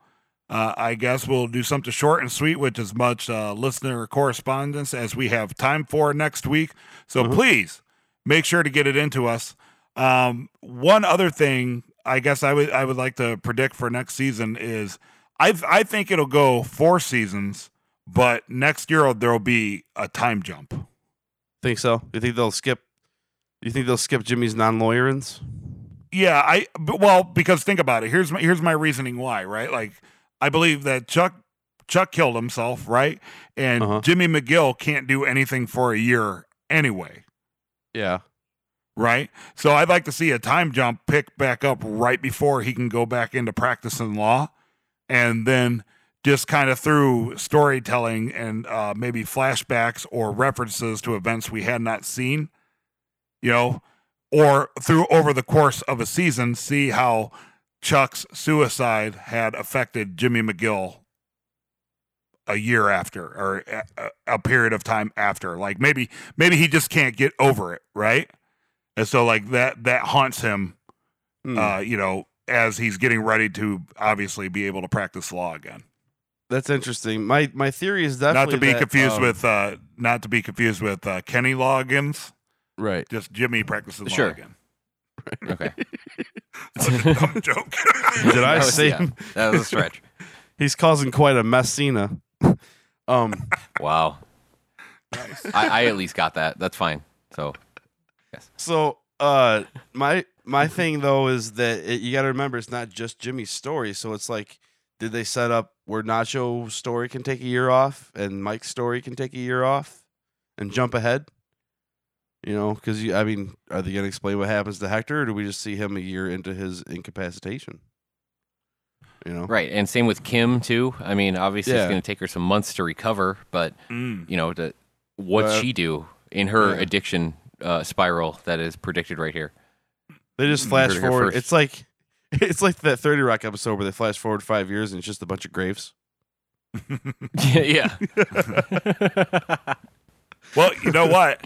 I guess we'll do something short and sweet with as much listener correspondence as we have time for next week. So please make sure to get it into us. One other thing I guess I would like to predict for next season is I think it'll go 4 seasons, but next year there'll be a time jump. Think so? You think they'll skip Jimmy's non-lawyerins? Yeah, because think about it. Here's my reasoning why, right? Like, I believe that Chuck killed himself, right? And Jimmy McGill can't do anything for a year anyway. Yeah. Right? So I'd like to see a time jump pick back up right before he can go back into practicing law, and then just kind of through storytelling and maybe flashbacks or references to events we had not seen, you know, or through over the course of a season, see how Chuck's suicide had affected Jimmy McGill a year after, or a period of time after. Like maybe he just can't get over it, right? And so like that haunts him, you know, as he's getting ready to obviously be able to practice law again. That's interesting. My theory is definitely not to be confused with Kenny Loggins, right? Just Jimmy practicing law again. Okay. That's a dumb joke. Did I say? Yeah, that was a stretch. He's causing quite a messina. Wow. Nice. I at least got that. That's fine. So, yes. So, my thing though is that you got to remember it's not just Jimmy's story. So it's like, did they set up where Nacho's story can take a year off and Mike's story can take a year off and jump ahead? You know, because are they going to explain what happens to Hector, or do we just see him a year into his incapacitation? You know, right? And same with Kim too. I mean, obviously it's going to take her some months to recover, but you know, what'd she do in her addiction spiral that is predicted right here? They just flash forward. It's like that 30 Rock episode where they flash forward 5 years and it's just a bunch of graves. Yeah. Well, you know what?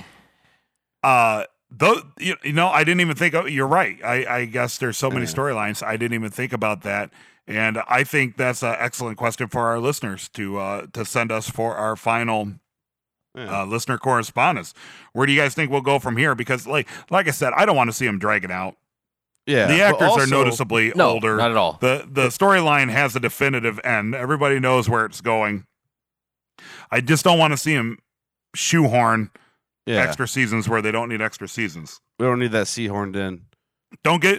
Though you know, I didn't even think of, you're right. I guess there's so many storylines I didn't even think about that, and I think that's an excellent question for our listeners to send us for our final listener correspondence. Where do you guys think we'll go from here? Because like I said, I don't want to see them dragging out. Yeah, the actors are noticeably older. Not at all. The storyline has a definitive end. Everybody knows where it's going. I just don't want to see them shoehorn. Yeah. Extra seasons where they don't need extra seasons. We don't need that seahorned in. Don't get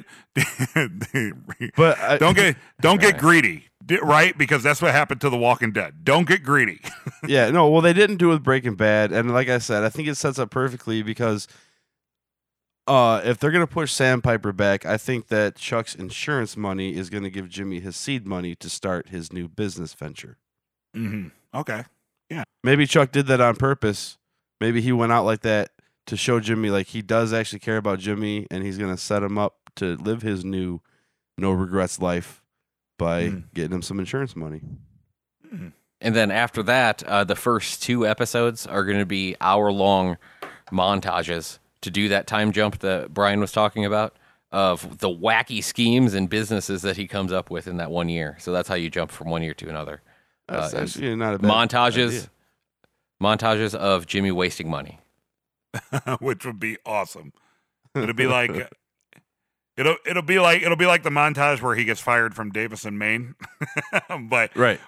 greedy, right? Because that's what happened to The Walking Dead. Don't get greedy. Yeah, no. Well, they didn't do it with Breaking Bad, and like I said, I think it sets up perfectly because if they're gonna push Sandpiper back, I think that Chuck's insurance money is gonna give Jimmy his seed money to start his new business venture. Mm-hmm. Okay. Yeah. Maybe Chuck did that on purpose. Maybe he went out like that to show Jimmy, like he does actually care about Jimmy, and he's going to set him up to live his new no regrets life by getting him some insurance money. And then after that, the first 2 episodes are going to be hour-long montages to do that time jump that Brian was talking about of the wacky schemes and businesses that he comes up with in that 1 year. So that's how you jump from 1 year to another. That's actually not a bad montages. Idea. Montages of Jimmy wasting money, which would be awesome. It'll be like it'll be like the montage where he gets fired from Davison, Maine, but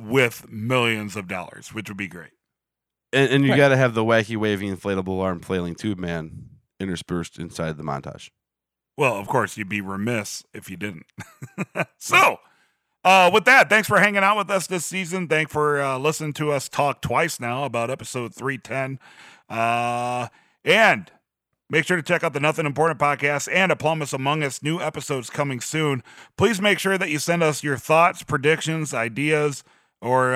with millions of dollars, which would be great. And you got to have the wacky, wavy, inflatable arm flailing tube man interspersed inside the montage. Well, of course, you'd be remiss if you didn't. So. With that, thanks for hanging out with us this season. Thanks for listening to us talk twice now about episode 310. And make sure to check out the Nothing Important podcast and A Plumbus Among Us, new episodes coming soon. Please make sure that you send us your thoughts, predictions, ideas, or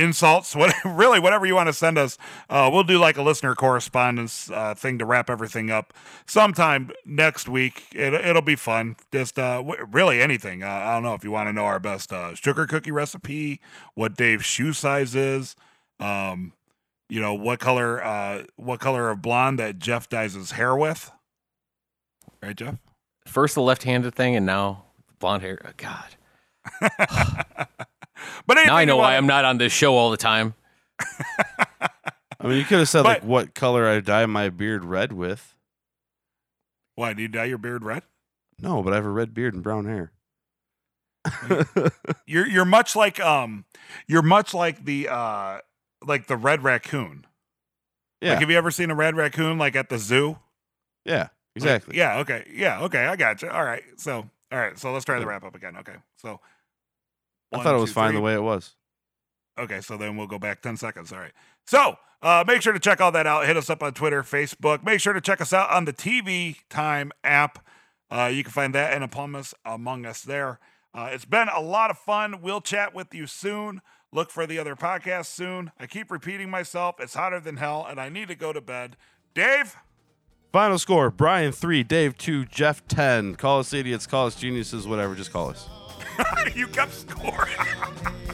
insults, whatever you want to send us. We'll do like a listener correspondence thing to wrap everything up sometime next week. It'll be fun. Just really anything. I don't know if you want to know our best sugar cookie recipe, what Dave's shoe size is, you know, what color of blonde that Jeff dyes his hair with. Right, Jeff? First the left-handed thing, and now blonde hair. Oh, God. But now I know why I'm not on this show all the time. I mean, you could have said, like, what color I dye my beard red with. Why? Do you dye your beard red? No, but I have a red beard and brown hair. You're much like the red raccoon. Yeah. Like, have you ever seen a red raccoon like at the zoo? Yeah, exactly. Like, yeah. Okay. Yeah. Okay. I got you. All right. So let's try the wrap up again. Okay. So. One, I thought it was fine the way it was. Okay, so then we'll go back 10 seconds. All right. So make sure to check all that out. Hit us up on Twitter, Facebook. Make sure to check us out on the TV Time app. You can find that and Among Us there. It's been a lot of fun. We'll chat with you soon. Look for the other podcast soon. I keep repeating myself. It's hotter than hell, and I need to go to bed. Dave? Final score, Brian 3, Dave 2, Jeff 10. Call us idiots, call us geniuses, whatever. Just call us. You kept score.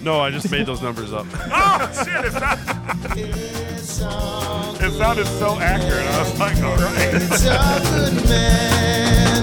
No, I just made those numbers up. Oh, shit. It sounded so accurate. I was like, all right. It's all good, man.